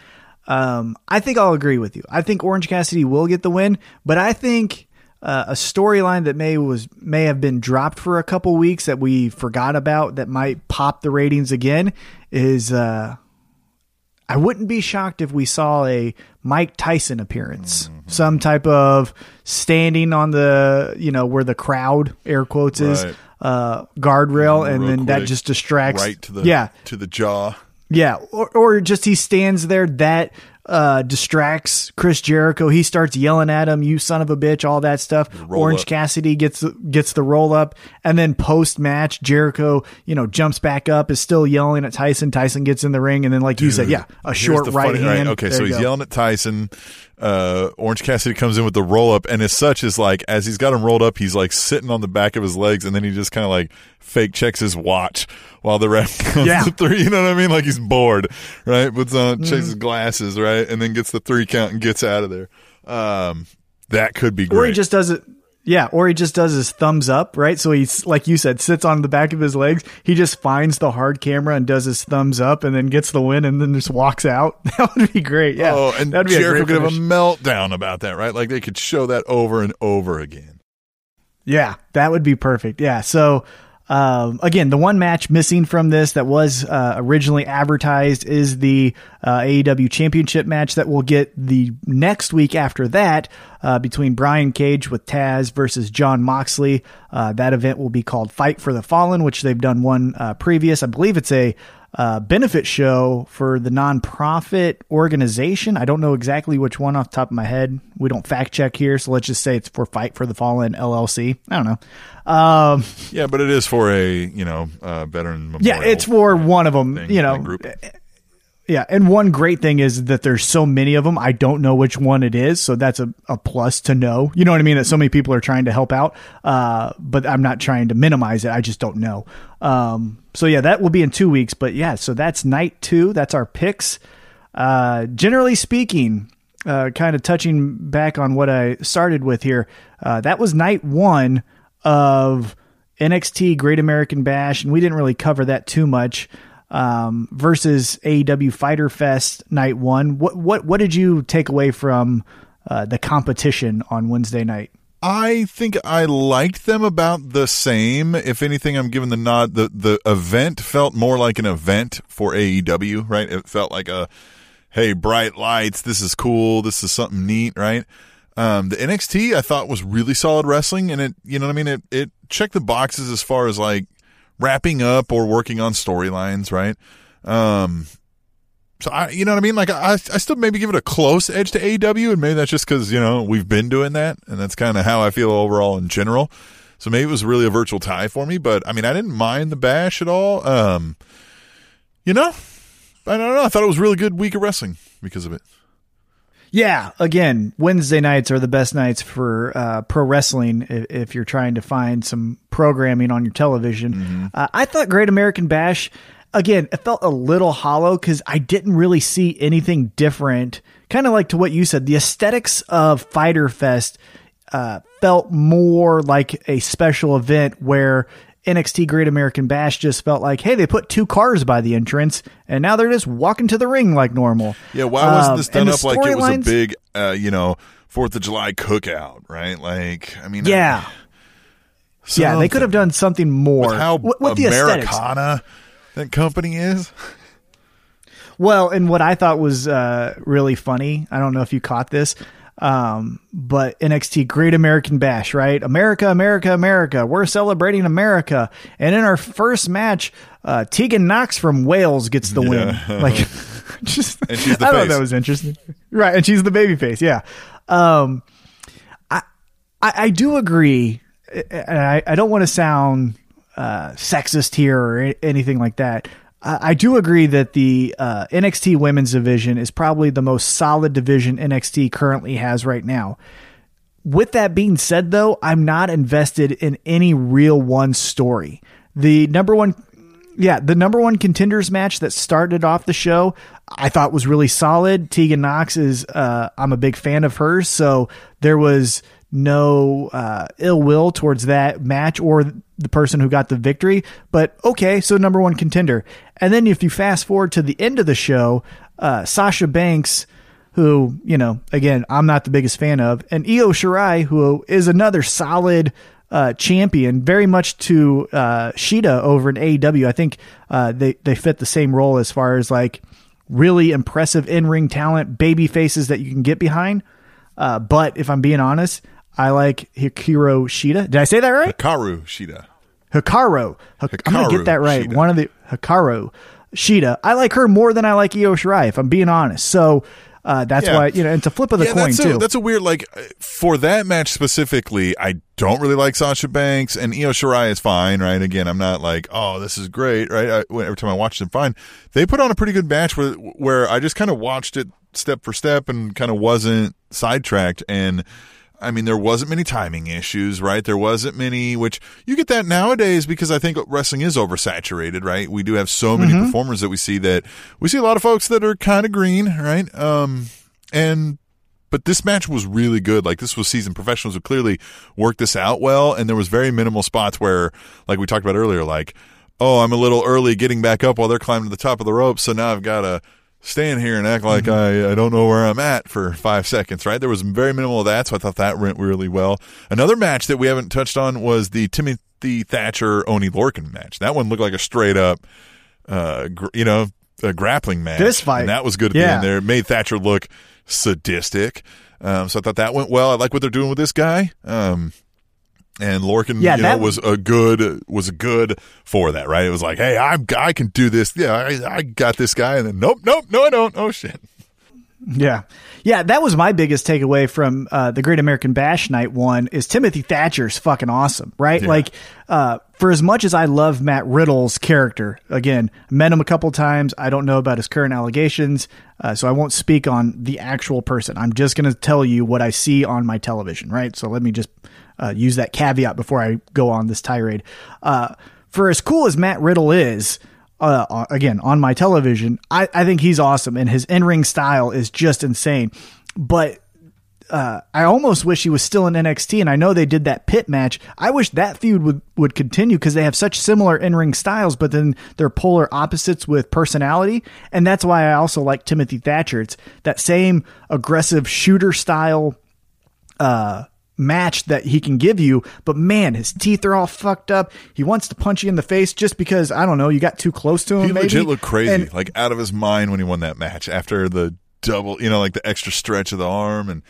Um, I think I'll agree with you. I think Orange Cassidy will get the win, but I think... Uh, a storyline that may was may have been dropped for a couple weeks that we forgot about that might pop the ratings again is uh, I wouldn't be shocked if we saw a Mike Tyson appearance, mm-hmm. some type of standing on the, you know, where the crowd air quotes right. is uh, guardrail, and then quick, that just distracts right to the yeah. to the jaw, yeah, or or just he stands there that. Uh, distracts Chris Jericho. He starts yelling at him, "You son of a bitch!" All that stuff. Orange Cassidy gets gets the roll up, and then post match, Jericho, you know, jumps back up, is still yelling at Tyson. Tyson gets in the ring, and then, like you said, yeah, a short right hand. Okay, so he's yelling at Tyson. Uh, Orange Cassidy comes in with the roll up, and as such is like, as he's got him rolled up, he's like sitting on the back of his legs, and then he just kind of like fake checks his watch while the ref comes yeah. to three. You know what I mean? Like he's bored, right? Puts on, checks his glasses, right, and then gets the three count and gets out of there. Um, that could be great. Or he just does it. Yeah, or he just does his thumbs up, right? So he's, like you said, sits on the back of his legs. He just finds the hard camera and does his thumbs up and then gets the win and then just walks out. That would be great, yeah. Oh, and that'd be Jericho could have a meltdown about that, right? Like, they could show that over and over again. Yeah, that would be perfect, yeah. So, um, again, the one match missing from this that was uh, originally advertised is the uh, A E W Championship match that we'll get the next week after that. Uh, between Brian Cage with Taz versus Jon Moxley. Uh, that event will be called Fight for the Fallen, which they've done one uh, previous. I believe it's a uh, benefit show for the nonprofit organization. I don't know exactly which one off the top of my head. We don't fact check here, so let's just say it's for Fight for the Fallen L L C. I don't know. Um, yeah, but it is for a, you know, uh, veteran memorial. Yeah, it's for one of them, thing, you know. Group. Yeah, and one great thing is that there's so many of them, I don't know which one it is, so that's a, a plus to know. You know what I mean? That so many people are trying to help out, uh, but I'm not trying to minimize it. I just don't know. Um, so, yeah, that will be in two weeks. But, yeah, so that's night two. That's our picks. Uh, generally speaking, uh, kind of touching back on what I started with here, uh, that was night one of N X T Great American Bash, and we didn't really cover that too much, um, versus A E W Fighter Fest night one. What what what did you take away from uh, the competition on Wednesday night? I think I liked them about the same. If anything, I'm giving the nod. The, the event felt more like an event for A E W, right? It felt like a, hey, bright lights, this is cool, this is something neat, right? Um, the N X T I thought was really solid wrestling, and it, you know what I mean? It, it checked the boxes as far as like wrapping up or working on storylines, right? Um, so I, you know what I mean? Like I, I still maybe give it a close edge to A E W, and maybe that's just because, you know, we've been doing that, and that's kind of how I feel overall in general. So maybe it was really a virtual tie for me, but I mean, I didn't mind the bash at all. Um, you know, I don't know. I thought it was a really good week of wrestling because of it. Yeah. Again, Wednesday nights are the best nights for uh, pro wrestling if, if you're trying to find some programming on your television. Mm-hmm. Uh, I thought Great American Bash, again, it felt a little hollow because I didn't really see anything different. Kind of like to what you said, the aesthetics of Fighter Fest uh, felt more like a special event, where N X T Great American Bash just felt like, hey, they put two cars by the entrance, and now they're just walking to the ring like normal. Yeah, why wasn't this done um, up like it was lines, a big, uh, you know, Fourth of July cookout, right? Like, I mean, yeah, I, yeah, they could have done something more. With how with, with Americana the that company is. Well, and what I thought was uh, really funny, I don't know if you caught this. Um, but N X T Great American Bash, right? America, America, America. We're celebrating America. And in our first match, uh, Tegan Knox from Wales gets the yeah. win. Like, just, and she's the I face. Thought that was interesting. Right. And she's the baby face. Yeah. Um, I, I, I do agree. And I, I don't want to sound, uh, sexist here or anything like that. I do agree that the uh, N X T women's division is probably the most solid division N X T currently has right now. With that being said, though, I'm not invested in any real one story. The number one, yeah, the number one contenders match that started off the show, I thought was really solid. Tegan Knox is, uh, I'm a big fan of hers, so there was no uh, ill will towards that match or the person who got the victory, but okay, so number one contender. And then if you fast forward to the end of the show, uh, Sasha Banks, who, you know, again, I'm not the biggest fan of, and Io Shirai, who is another solid uh, champion, very much to uh, Shida over in A E W. I think uh, they, they fit the same role as far as like really impressive in-ring talent, baby faces that you can get behind. Uh, but if I'm being honest, I like Hikaru Shida. Did I say that right? Hikaru Shida. Hikaru. H- Hikaru I'm going to get that right. Shida. One of the Hikaru Shida. I like her more than I like Io Shirai, if I'm being honest. So uh, that's yeah. why, you know, it's a flip of the yeah, coin, that's too. A, that's a weird, like, for that match specifically, I don't really like Sasha Banks, and Io Shirai is fine, right? Again, I'm not like, oh, this is great, right? I, every time I watch them, fine. They put on a pretty good match where, where I just kind of watched it step for step and kind of wasn't sidetracked, and I mean, there wasn't many timing issues, right? There wasn't many, which you get that nowadays because I think wrestling is oversaturated, right? We do have so many mm-hmm. performers that we see that we see a lot of folks that are kind of green, right? Um, and, but this match was really good. Like, this was seasoned professionals who clearly worked this out well. And there was very minimal spots where, like we talked about earlier, like, oh, I'm a little early getting back up while they're climbing to the top of the rope. So now I've got to stand here and act like mm-hmm. I, I don't know where I'm at for five seconds, right? There was very minimal of that, so I thought that went really well. Another match that we haven't touched on was the Timothy Thatcher-Oni Lorcan match. That one looked like a straight-up, uh, gr- you know, a grappling match. This fight. And that was good at yeah. the end there. It made Thatcher look sadistic. Um, so I thought that went well. I like what they're doing with this guy. Um, and Lorcan yeah, you know, that- was a good was good for that, right? It was like, hey, I'm, I can do this. Yeah, I, I got this guy. And then, nope, nope, no, I don't. Oh, shit. Yeah. Yeah, that was my biggest takeaway from uh, the Great American Bash Night one is Timothy Thatcher's fucking awesome, right? Yeah. Like, uh, for as much as I love Matt Riddle's character, again, met him a couple times. I don't know about his current allegations, uh, so I won't speak on the actual person. I'm just going to tell you what I see on my television, right? So let me just... Uh, use that caveat before I go on this tirade. Uh, for as cool as Matt Riddle is, uh, again, on my television, I, I think he's awesome, and his in-ring style is just insane. But uh, I almost wish he was still in N X T, and I know they did that pit match. I wish that feud would, would continue because they have such similar in-ring styles, but then they're polar opposites with personality. And that's why I also like Timothy Thatcher. It's that same aggressive shooter style uh, match that he can give you, but man, his teeth are all fucked up. He wants to punch you in the face just because, I don't know, you got too close to him. He maybe. legit looked crazy, and, like out of his mind when he won that match after the double, you know, like the extra stretch of the arm, and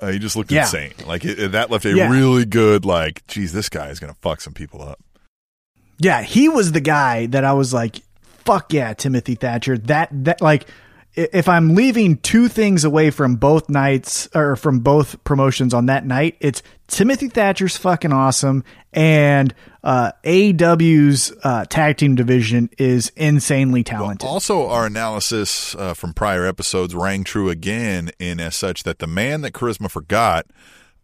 uh, he just looked yeah. insane. Like it, it, that left a yeah. really good, like, geez, this guy is gonna fuck some people up. Yeah, he was the guy that I was like, fuck yeah, Timothy Thatcher. That that like. If I'm leaving two things away from both nights or from both promotions on that night, it's Timothy Thatcher's fucking awesome, and uh, A E W's uh, tag team division is insanely talented. Well, also, our analysis uh, from prior episodes rang true again, in as such that the man that charisma forgot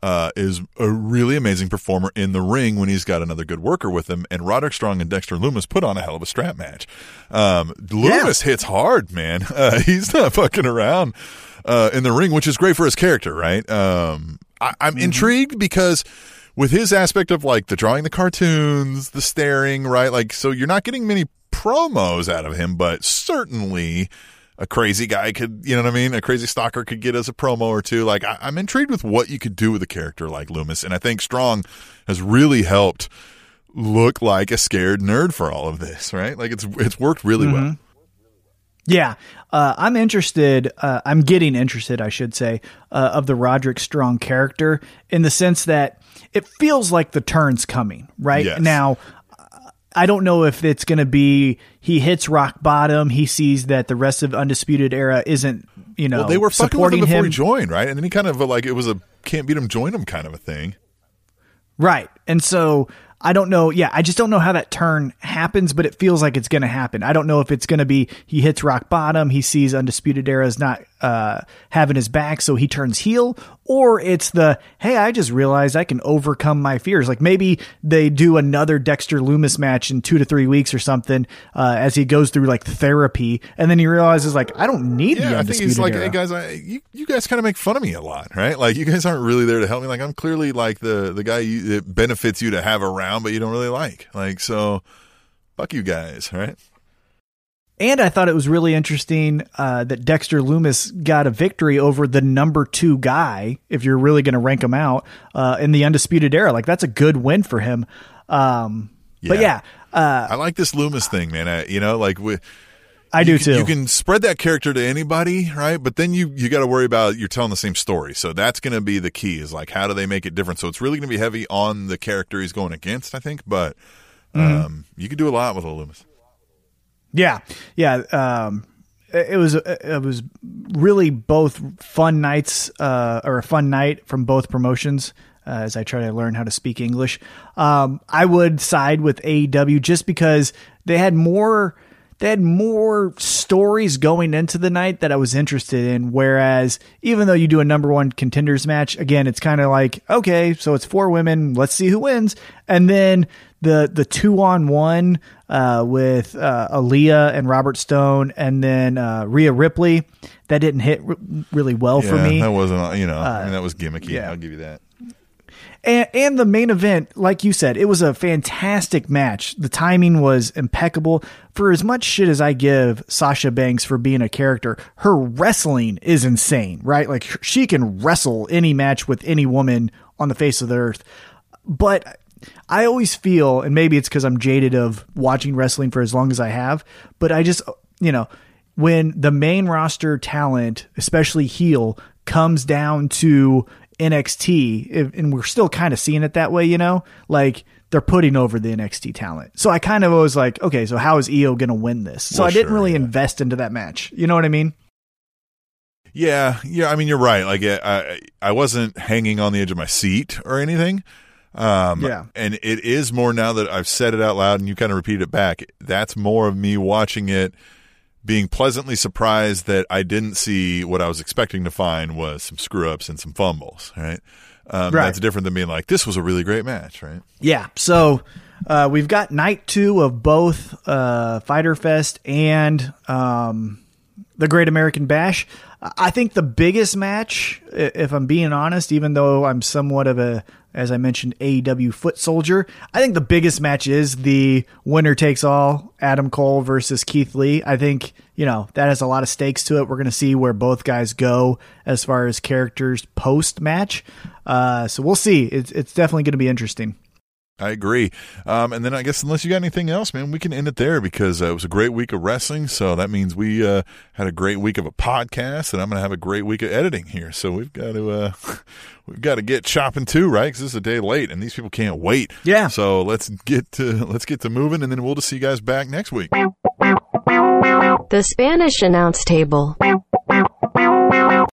uh, is a really amazing performer in the ring when he's got another good worker with him, and Roderick Strong and Dexter Lumis put on a hell of a strap match. Um, Lumis yeah. hits hard, man. Uh, he's not fucking around uh, in the ring, which is great for his character, right? Um, I- I'm mm-hmm. intrigued because with his aspect of like the drawing the cartoons, the staring, right? Like, so you're not getting many promos out of him, but certainly a crazy guy could, you know what I mean? A crazy stalker could get us a promo or two. Like, I, I'm intrigued with what you could do with a character like Lumis. And I think Strong has really helped look like a scared nerd for all of this, right? Like, it's it's worked really mm-hmm. well. Yeah. Uh, I'm interested. Uh, I'm getting interested, I should say, uh, of the Roderick Strong character, in the sense that it feels like the turn's coming, right? Yes. Now, I don't know if it's going to be he hits rock bottom. He sees that the rest of Undisputed Era isn't, you know, well, they were fucking with him before him. he joined, right? And then he kind of like, it was a can't beat him, join him kind of a thing, right? And so I don't know. Yeah, I just don't know how that turn happens, but it feels like it's going to happen. I don't know if it's going to be he hits rock bottom. He sees Undisputed Era is not uh, having his back, so he turns heel, or it's the, hey, I just realized I can overcome my fears. Like maybe they do another Dexter Lumis match in two to three weeks or something uh, as he goes through like therapy, and then he realizes like, I don't need yeah, the Undisputed Era. I think he's like, hey guys, I, you, you guys kind of make fun of me a lot, right? Like you guys aren't really there to help me. Like I'm clearly like the, the guy you, that benefits you to have around, but you don't really like like so fuck you guys, right? And I thought it was really interesting uh that Dexter Lumis got a victory over the number two guy, if you're really going to rank him out uh in the Undisputed Era. Like that's a good win for him. um yeah. But yeah, uh I like this Lumis thing, man. I, you know like with I do you can, too. You can spread that character to anybody, right? But then you, you got to worry about you're telling the same story. So that's going to be the key, is like, how do they make it different? So it's really going to be heavy on the character he's going against, I think. But um, mm-hmm. you can do a lot with a Lumis. Yeah. Yeah. Um, it was it was really both fun nights uh, or a fun night from both promotions. Uh, as I try to learn how to speak English, um, I would side with A E W just because they had more. They had more stories going into the night that I was interested in. Whereas even though you do a number one contenders match, again, it's kind of like, okay, so it's four women. Let's see who wins. And then the, the two on one, uh, with, uh, Aaliyah and Robert Stone, and then, uh, Rhea Ripley, that didn't hit r- really well yeah, for me. That wasn't, you know, uh, I mean, that was gimmicky. Yeah. I'll give you that. And, and the main event, like you said, it was a fantastic match. The timing was impeccable. For as much shit as I give Sasha Banks for being a character, her wrestling is insane, right? Like she can wrestle any match with any woman on the face of the earth. But I always feel, and maybe it's because I'm jaded of watching wrestling for as long as I have, but I just, you know, when the main roster talent, especially heel, comes down to N X T, and we're still kind of seeing it that way, you know, like they're putting over the N X T talent. So I kind of was like, okay, so how is E O going to win this? So well, I didn't sure, really yeah. invest into that match. You know what I mean? Yeah. Yeah. I mean, you're right. Like I, I wasn't hanging on the edge of my seat or anything. Um, yeah. And it is more now that I've said it out loud and you kind of repeated it back. That's more of me watching it, being pleasantly surprised that I didn't see what I was expecting to find was some screw-ups and some fumbles, right? Um, right. That's different than being like, this was a really great match, right? Yeah. So uh, we've got night two of both uh, Fyter Fest and um, the Great American Bash. I think the biggest match, if I'm being honest, even though I'm somewhat of a, as I mentioned, A E W foot soldier, I think the biggest match is the winner takes all, Adam Cole versus Keith Lee. I think, you know, that has a lot of stakes to it. We're going to see where both guys go as far as characters post-match. Uh, so we'll see. It's, it's definitely going to be interesting. I agree. Um, and then I guess unless you got anything else, man, we can end it there because uh, it was a great week of wrestling. So that means we uh, had a great week of a podcast, and I'm going to have a great week of editing here. So we've got to uh, we've got to get chopping too, right? Because this is a day late, and these people can't wait. Yeah. So let's get to let's get to moving, and then we'll just see you guys back next week. The Spanish Announce Table.